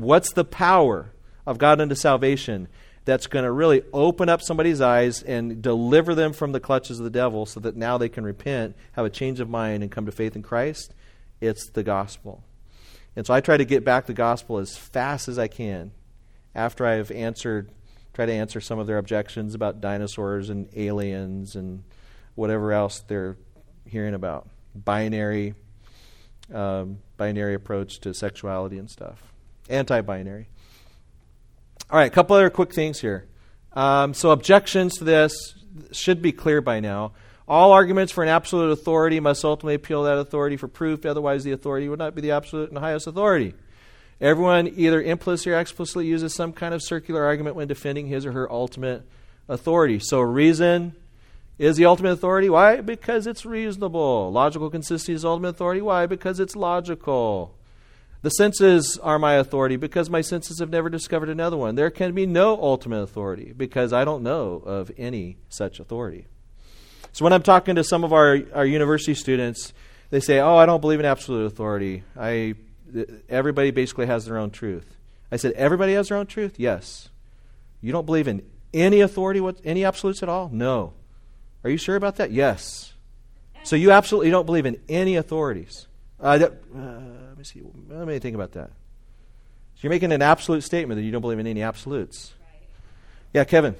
What's the power of God unto salvation that's going to really open up somebody's eyes and deliver them from the clutches of the devil so that now they can repent, have a change of mind, and come to faith in Christ? It's the gospel. And so I try to get back the gospel as fast as I can after I've answered, try to answer some of their objections about dinosaurs and aliens and whatever else they're hearing about. Binary, um, binary approach to sexuality and stuff. Anti-binary. All right, a couple other quick things here. Um, so objections to this should be clear by now. All arguments for an absolute authority must ultimately appeal to that authority for proof. Otherwise, the authority would not be the absolute and highest authority. Everyone either implicitly or explicitly uses some kind of circular argument when defending his or her ultimate authority. So reason is the ultimate authority. Why? Because it's reasonable. Logical consistency is the ultimate authority. Why? Because it's logical. The senses are my authority because my senses have never discovered another one. There can be no ultimate authority because I don't know of any such authority. So when I'm talking to some of our, our university students, they say, oh, I don't believe in absolute authority. I, everybody basically has their own truth. I said, everybody has their own truth? Yes. You don't believe in any authority, any absolutes at all? No. Are you sure about that? Yes. So you absolutely don't believe in any authorities. Uh, that, uh, let me see. Let me think about that. So you're making an absolute statement that you don't believe in any absolutes. Right. Yeah, Kevin.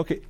Okay.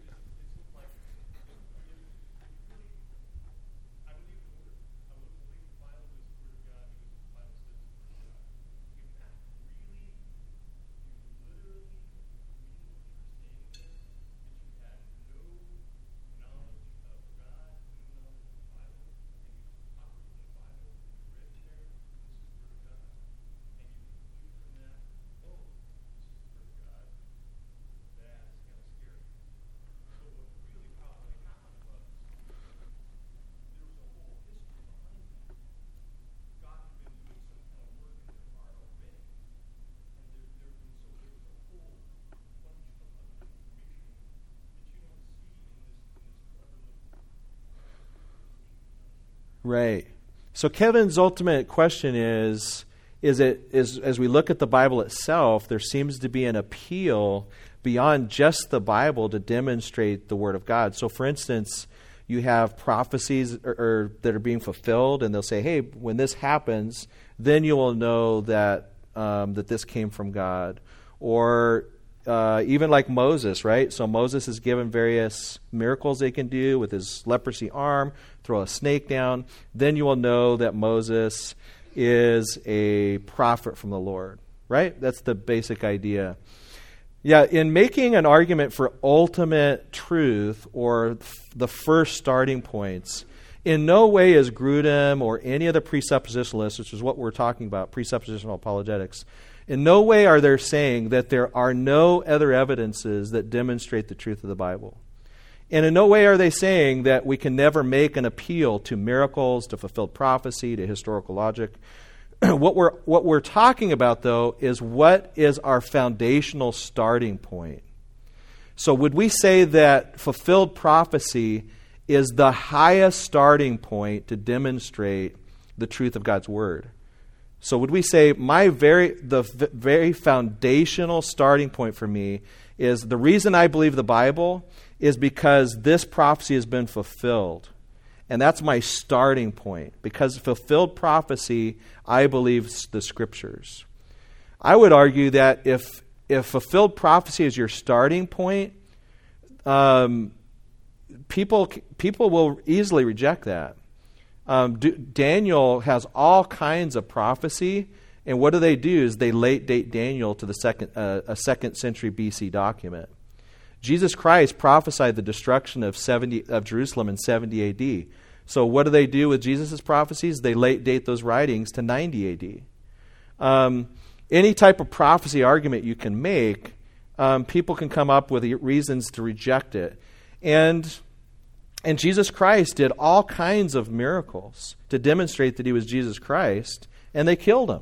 Right. So Kevin's ultimate question is, is it is as we look at the Bible itself, there seems to be an appeal beyond just the Bible to demonstrate the Word of God. So for instance, you have prophecies or, or that are being fulfilled, and they'll say, hey, when this happens, then you will know that um, that this came from God. Or uh, even like Moses, right? So Moses is given various miracles they can do with his leprosy arm. Throw a snake down, then you will know that Moses is a prophet from the Lord, right? That's the basic idea. Yeah, in making an argument for ultimate truth or the first starting points, in no way is Grudem or any of the presuppositionalists, which is what we're talking about, presuppositional apologetics, in no way are they saying that there are no other evidences that demonstrate the truth of the Bible. And in no way are they saying that we can never make an appeal to miracles, to fulfilled prophecy, to historical logic. What we're what we're talking about, though, is what is our foundational starting point. So would we say that fulfilled prophecy is the highest starting point to demonstrate the truth of God's word? So would we say my very the very foundational starting point for me is the reason I believe the Bible is because this prophecy has been fulfilled. And that's my starting point. Because fulfilled prophecy, I believe the Scriptures. I would argue that if if fulfilled prophecy is your starting point, um, people people will easily reject that. Um, do, Daniel has all kinds of prophecy, and what do they do is they late date Daniel to the second uh, a second century B C document. Jesus Christ prophesied the destruction of seventy of Jerusalem in seventy A D. So what do they do with Jesus' prophecies? They late date those writings to ninety A D. Um, any type of prophecy argument you can make, um, people can come up with reasons to reject it. And, and Jesus Christ did all kinds of miracles to demonstrate that he was Jesus Christ, and they killed him.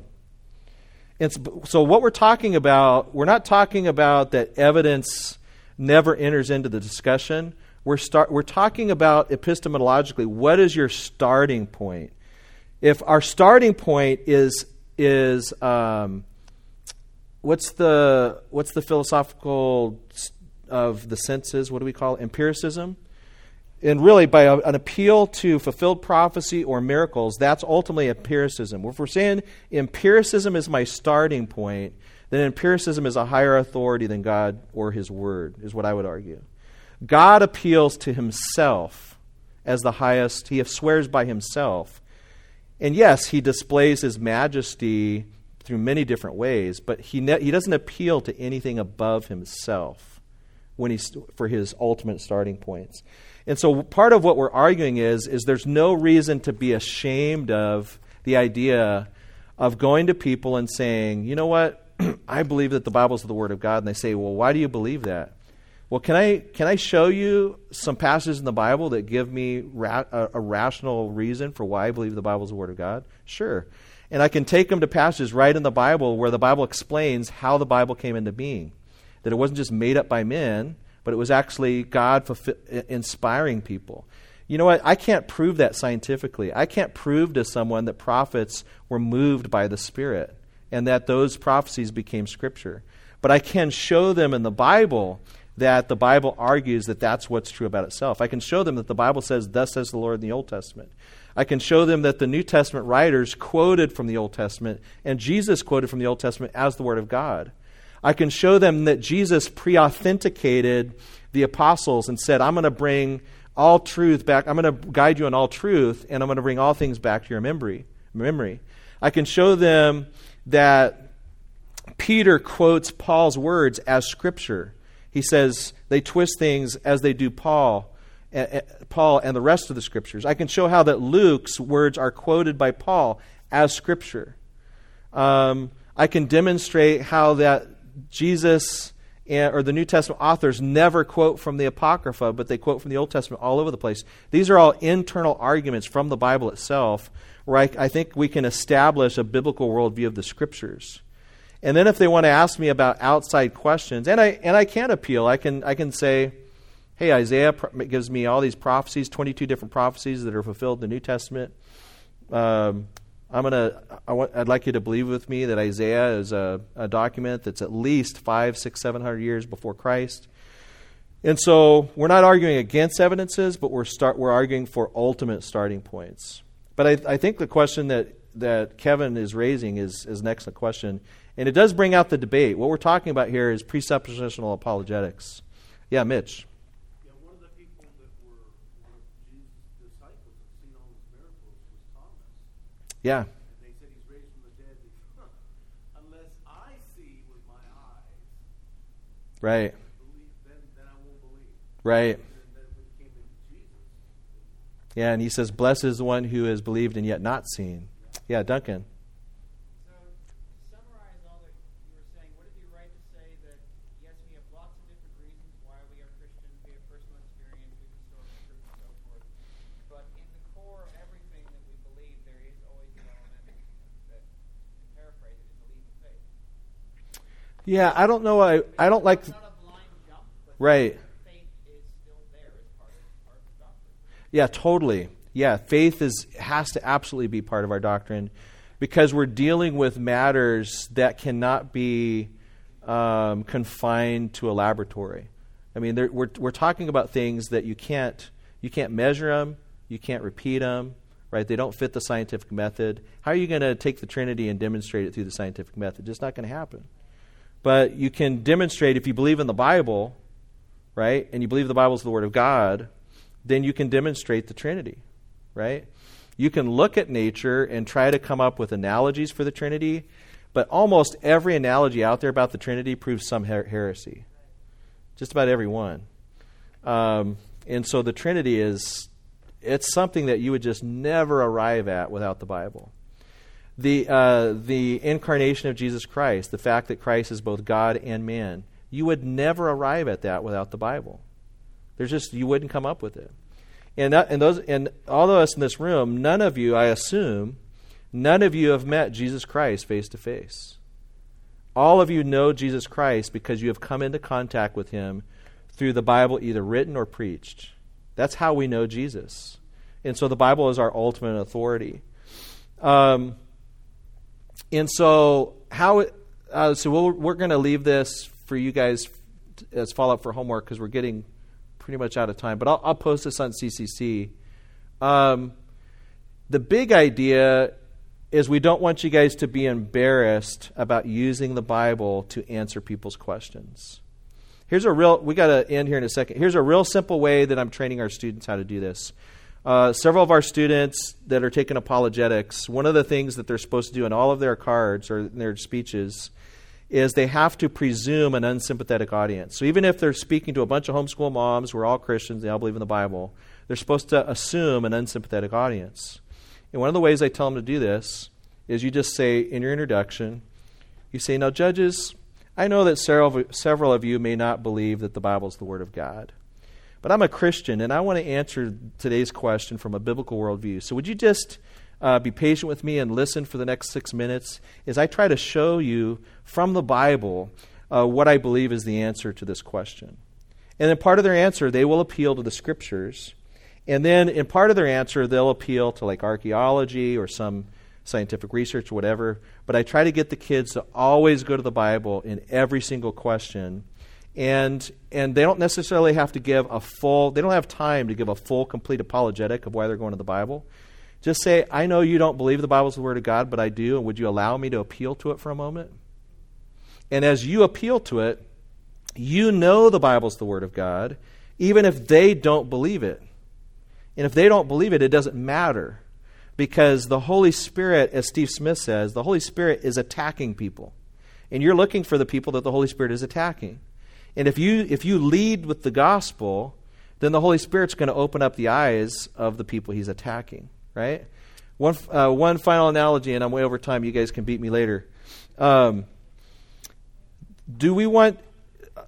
It's, so what we're talking about, we're not talking about that evidence never enters into the discussion. We're start, we're talking about epistemologically, what is your starting point? If our starting point is is um, what's the what's the philosophical of the senses? What do we call it? Empiricism? And really, by a, an appeal to fulfilled prophecy or miracles, that's ultimately empiricism. If we're saying empiricism is my starting point, then empiricism is a higher authority than God or his word, is what I would argue. God appeals to himself as the highest. He swears by himself. And yes, he displays his majesty through many different ways, but he ne- he doesn't appeal to anything above himself when he's, for his ultimate starting points. And so part of what we're arguing is, is there's no reason to be ashamed of the idea of going to people and saying, you know what? I believe that the Bible is the Word of God. And they say, well, why do you believe that? Well, can I can I show you some passages in the Bible that give me ra- a, a rational reason for why I believe the Bible is the Word of God? Sure. And I can take them to passages right in the Bible where the Bible explains how the Bible came into being, that it wasn't just made up by men, but it was actually God fulfi- inspiring people. You know what? I can't prove that scientifically. I can't prove to someone that prophets were moved by the Spirit and that those prophecies became Scripture. But I can show them in the Bible that the Bible argues that that's what's true about itself. I can show them that the Bible says, thus says the Lord in the Old Testament. I can show them that the New Testament writers quoted from the Old Testament, and Jesus quoted from the Old Testament as the Word of God. I can show them that Jesus pre-authenticated the apostles and said, I'm going to bring all truth back. I'm going to guide you in all truth, and I'm going to bring all things back to your memory. memory. I can show them that Peter quotes Paul's words as scripture. He says they twist things as they do Paul, uh, Paul and the rest of the scriptures. I can show how that Luke's words are quoted by Paul as scripture. Um, I can demonstrate how that Jesus and, or the New Testament authors never quote from the Apocrypha, but they quote from the Old Testament all over the place. These are all internal arguments from the Bible itself, where I, I think we can establish a biblical worldview of the scriptures. And then if they want to ask me about outside questions, and I and I can appeal. I can I can say, hey, Isaiah gives me all these prophecies, twenty-two different prophecies that are fulfilled in the New Testament. Um, I'm gonna I want, I'd like you to believe with me that Isaiah is a, a document that's at least five, six, seven hundred years before Christ. And so we're not arguing against evidences, but we're start we're arguing for ultimate starting points. But I, I think the question that that Kevin is raising is is an excellent question. And it does bring out the debate. What we're talking about here is presuppositional apologetics. Yeah, Mitch. Yeah, one of the people that were one of Jesus' disciples that seen all his miracles was Thomas. Yeah. And they said he's raised from the dead. Huh, unless I see with my eyes, right. Believe, then, then I won't believe. Right. And then when he came into Jesus. Yeah, and he says, "Blessed is the one who has believed and yet not seen." Yeah, yeah Duncan. Yeah, I don't know. I, I don't like... It's not a blind jump, but right. Faith is still there as part of, part of doctrine. Yeah, totally. Yeah, faith is has to absolutely be part of our doctrine because we're dealing with matters that cannot be um, confined to a laboratory. I mean, there, we're we're talking about things that you can't you can't measure them, you can't repeat them, right? They don't fit the scientific method. How are you going to take the Trinity and demonstrate it through the scientific method? It's not going to happen. But you can demonstrate if you believe in the Bible, right, and you believe the Bible is the Word of God, then you can demonstrate the Trinity, right? You can look at nature and try to come up with analogies for the Trinity, but almost every analogy out there about the Trinity proves some her- heresy, just about every one. Um, and so the Trinity is, it's something that you would just never arrive at without the Bible. The uh, the incarnation of Jesus Christ, the fact that Christ is both God and man, you would never arrive at that without the Bible. There's just you wouldn't come up with it. And that, and those and all of us in this room, none of you, I assume, none of you have met Jesus Christ face to face. All of you know Jesus Christ because you have come into contact with him through the Bible, either written or preached. That's how we know Jesus. And so the Bible is our ultimate authority. Um. And so, how? Uh, so we'll, we're going to leave this for you guys as follow-up for homework because we're getting pretty much out of time. But I'll, I'll post this on C C C. Um, the big idea is we don't want you guys to be embarrassed about using the Bible to answer people's questions. Here's a real. We got to end here in a second. Here's a real simple way that I'm training our students how to do this. Uh, several of our students that are taking apologetics, one of the things that they're supposed to do in all of their cards or in their speeches is they have to presume an unsympathetic audience. So even if they're speaking to a bunch of homeschool moms who are all Christians, they all believe in the Bible, they're supposed to assume an unsympathetic audience. And one of the ways I tell them to do this is you just say in your introduction, you say, now, judges, I know that several several of you may not believe that the Bible is the Word of God. But I'm a Christian, and I want to answer today's question from a biblical worldview. So would you just uh, be patient with me and listen for the next six minutes as I try to show you from the Bible uh, what I believe is the answer to this question. And then part of their answer, they will appeal to the Scriptures. And then in part of their answer, they'll appeal to like archaeology or some scientific research or whatever. But I try to get the kids to always go to the Bible in every single question. And and they don't necessarily have to give a full, they don't have time to give a full, complete apologetic of why they're going to the Bible. Just say, I know you don't believe the Bible is the Word of God, but I do, and would you allow me to appeal to it for a moment? And as you appeal to it, You know the Bible's the Word of God, even if they don't believe it. And if they don't believe it, it doesn't matter. Because the Holy Spirit, as Steve Smith says, the Holy Spirit is attacking people. And you're looking for the people that the Holy Spirit is attacking. And if you if you lead with the gospel, then the Holy Spirit's going to open up the eyes of the people he's attacking, right? One uh, one final analogy, and I'm way over time. You guys can beat me later. Um, do we want...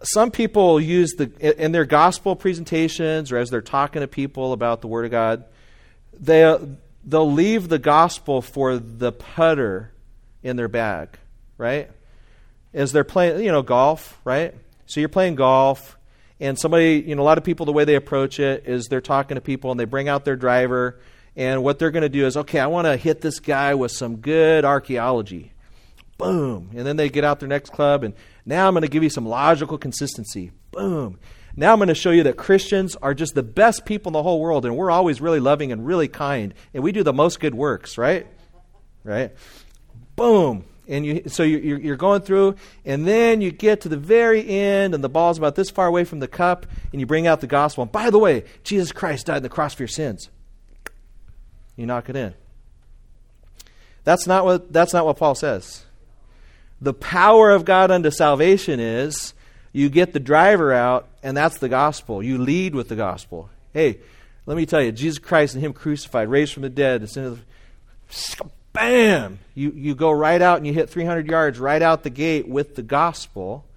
Some people use the in their gospel presentations or as they're talking to people about the Word of God, they, they'll leave the gospel for the putter in their bag, right? As they're playing, you know, golf, right? So you're playing golf, and somebody, you know, a lot of people, the way they approach it is they're talking to people and they bring out their driver, and what they're going to do is, okay, I want to hit this guy with some good archaeology. Boom. And then they get out their next club, and now I'm going to give you some logical consistency. Boom. Now I'm going to show you that Christians are just the best people in the whole world, and we're always really loving and really kind, and we do the most good works, right? Right? Boom. And you, so you're, you're going through, and then you get to the very end, and the ball's about this far away from the cup, and you bring out the gospel. And by the way, Jesus Christ died on the cross for your sins. You knock it in. That's not what, that's not what Paul says. The power of God unto salvation is you get the driver out, and that's the gospel. You lead with the gospel. Hey, let me tell you, Jesus Christ and him crucified, raised from the dead, it's into the... Bam! You you go right out and you hit three hundred yards right out the gate with the gospel,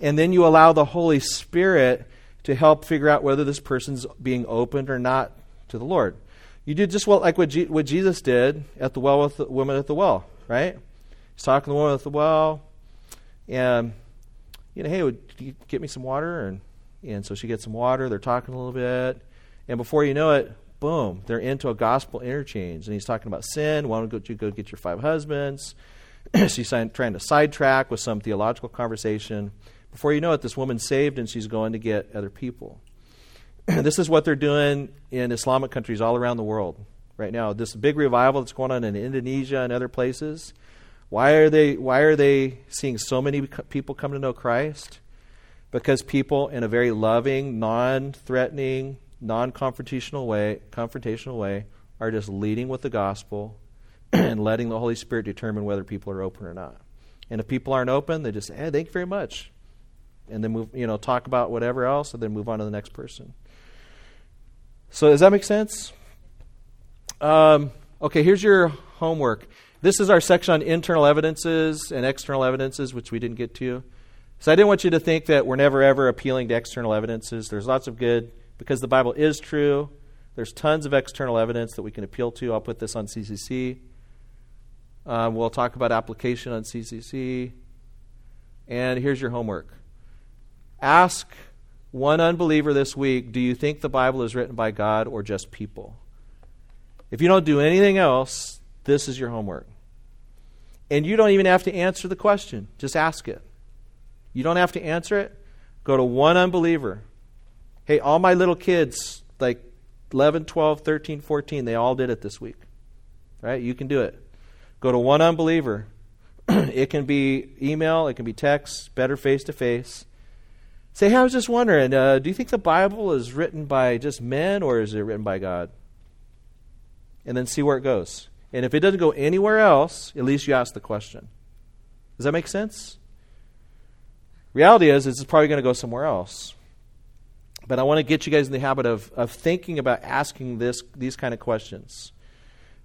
and then you allow the Holy Spirit to help figure out whether this person's being opened or not to the Lord. You do just what, like what, G, what Jesus did at the well with the woman at the well, right? He's talking to the woman at the well, and you know, hey, would you get me some water? And and so she gets some water. They're talking a little bit, and before you know it, boom, they're into a gospel interchange. And he's talking about sin. Why don't you go get your five husbands? She's trying to sidetrack with some theological conversation. Before you know it, this woman's saved, and she's going to get other people. This is what they're doing in Islamic countries all around the world right now. This big revival that's going on in Indonesia and other places. Why are they, why are they seeing so many people come to know Christ? Because people in a very loving, non-threatening, non-confrontational way, confrontational way, are just leading with the gospel and letting the Holy Spirit determine whether people are open or not. And if people aren't open, they just say, hey, thank you very much. And then move, you know, talk about whatever else, and then move on to the next person. So does that make sense? Um, okay, here's your homework. This is our section on internal evidences and external evidences, which we didn't get to. So I didn't want you to think that we're never, ever appealing to external evidences. There's lots of good... Because the Bible is true, there's tons of external evidence that we can appeal to. I'll put this on C C C. Um, we'll talk about application on C C C. And here's your homework. Ask one unbeliever this week, do you think the Bible is written by God or just people? If you don't do anything else, this is your homework. And you don't even have to answer the question. Just ask it. You don't have to answer it. Go to one unbeliever. Hey, all my little kids, like eleven, twelve, thirteen, fourteen, they all did it this week, right? You can do it. Go to one unbeliever. It can be email. It can be text, better face-to-face. Say, hey, I was just wondering, uh, do you think the Bible is written by just men or is it written by God? And then see where it goes. And if it doesn't go anywhere else, at least you ask the question. Does that make sense? Reality is, it's probably going to go somewhere else. But I want to get you guys in the habit of, of thinking about asking this these kind of questions.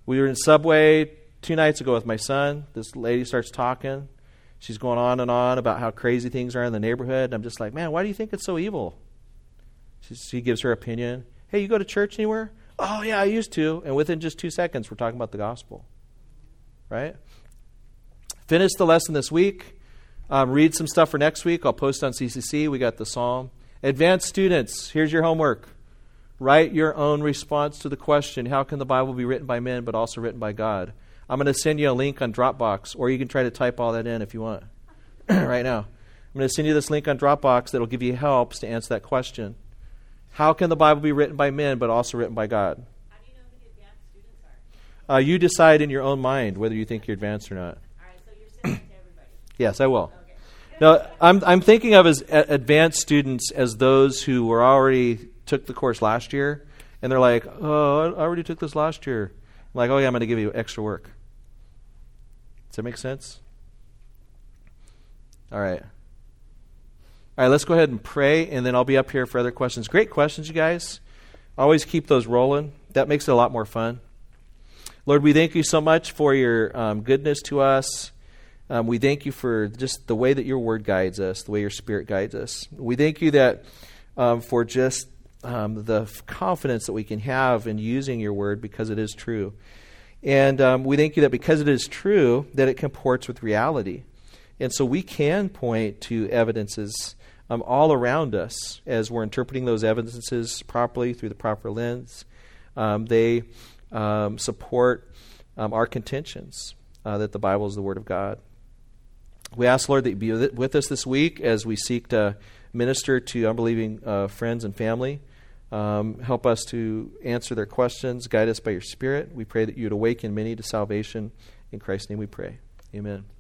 We were in Subway two nights ago with my son. This lady starts talking. She's going on and on about how crazy things are in the neighborhood. And I'm just like, man, why do you think it's so evil? She, she gives her opinion. Hey, you go to church anywhere? Oh, yeah, I used to. And within just two seconds, we're talking about the gospel. Right? Finish the lesson this week. Um, read some stuff for next week. I'll post on C C C. We got the Psalm. Advanced students, here's your homework. Write your own response to the question, how can the Bible be written by men but also written by God? I'm going to send you a link on Dropbox, or you can try to type all that in if you want right now. I'm going to send you this link on Dropbox that will give you helps to answer that question. How can the Bible be written by men but also written by God? How do you know who the advanced students are? Uh, you decide in your own mind whether you think you're advanced or not. All right, so you're sending it to everybody. Yes, I will. Okay. Now, I'm I'm thinking of as advanced students as those who were already took the course last year, and they're like, oh, I already took this last year. I'm like, oh, yeah, I'm going to give you extra work. Does that make sense? All right. All right, let's go ahead and pray, and then I'll be up here for other questions. Great questions, you guys. Always keep those rolling. That makes it a lot more fun. Lord, we thank you so much for your um, goodness to us. Um, we thank you for just the way that your word guides us, the way your spirit guides us. We thank you that um, for just um, the confidence that we can have in using your word because it is true. And um, we thank you that because it is true, that it comports with reality. And so we can point to evidences um, all around us as we're interpreting those evidences properly through the proper lens. Um, they um, support um, our contentions uh, that the Bible is the Word of God. We ask, Lord, that you be with us this week as we seek to minister to unbelieving uh, friends and family. Um, help us to answer their questions. Guide us by your Spirit. We pray that you would awaken many to salvation. In Christ's name we pray. Amen.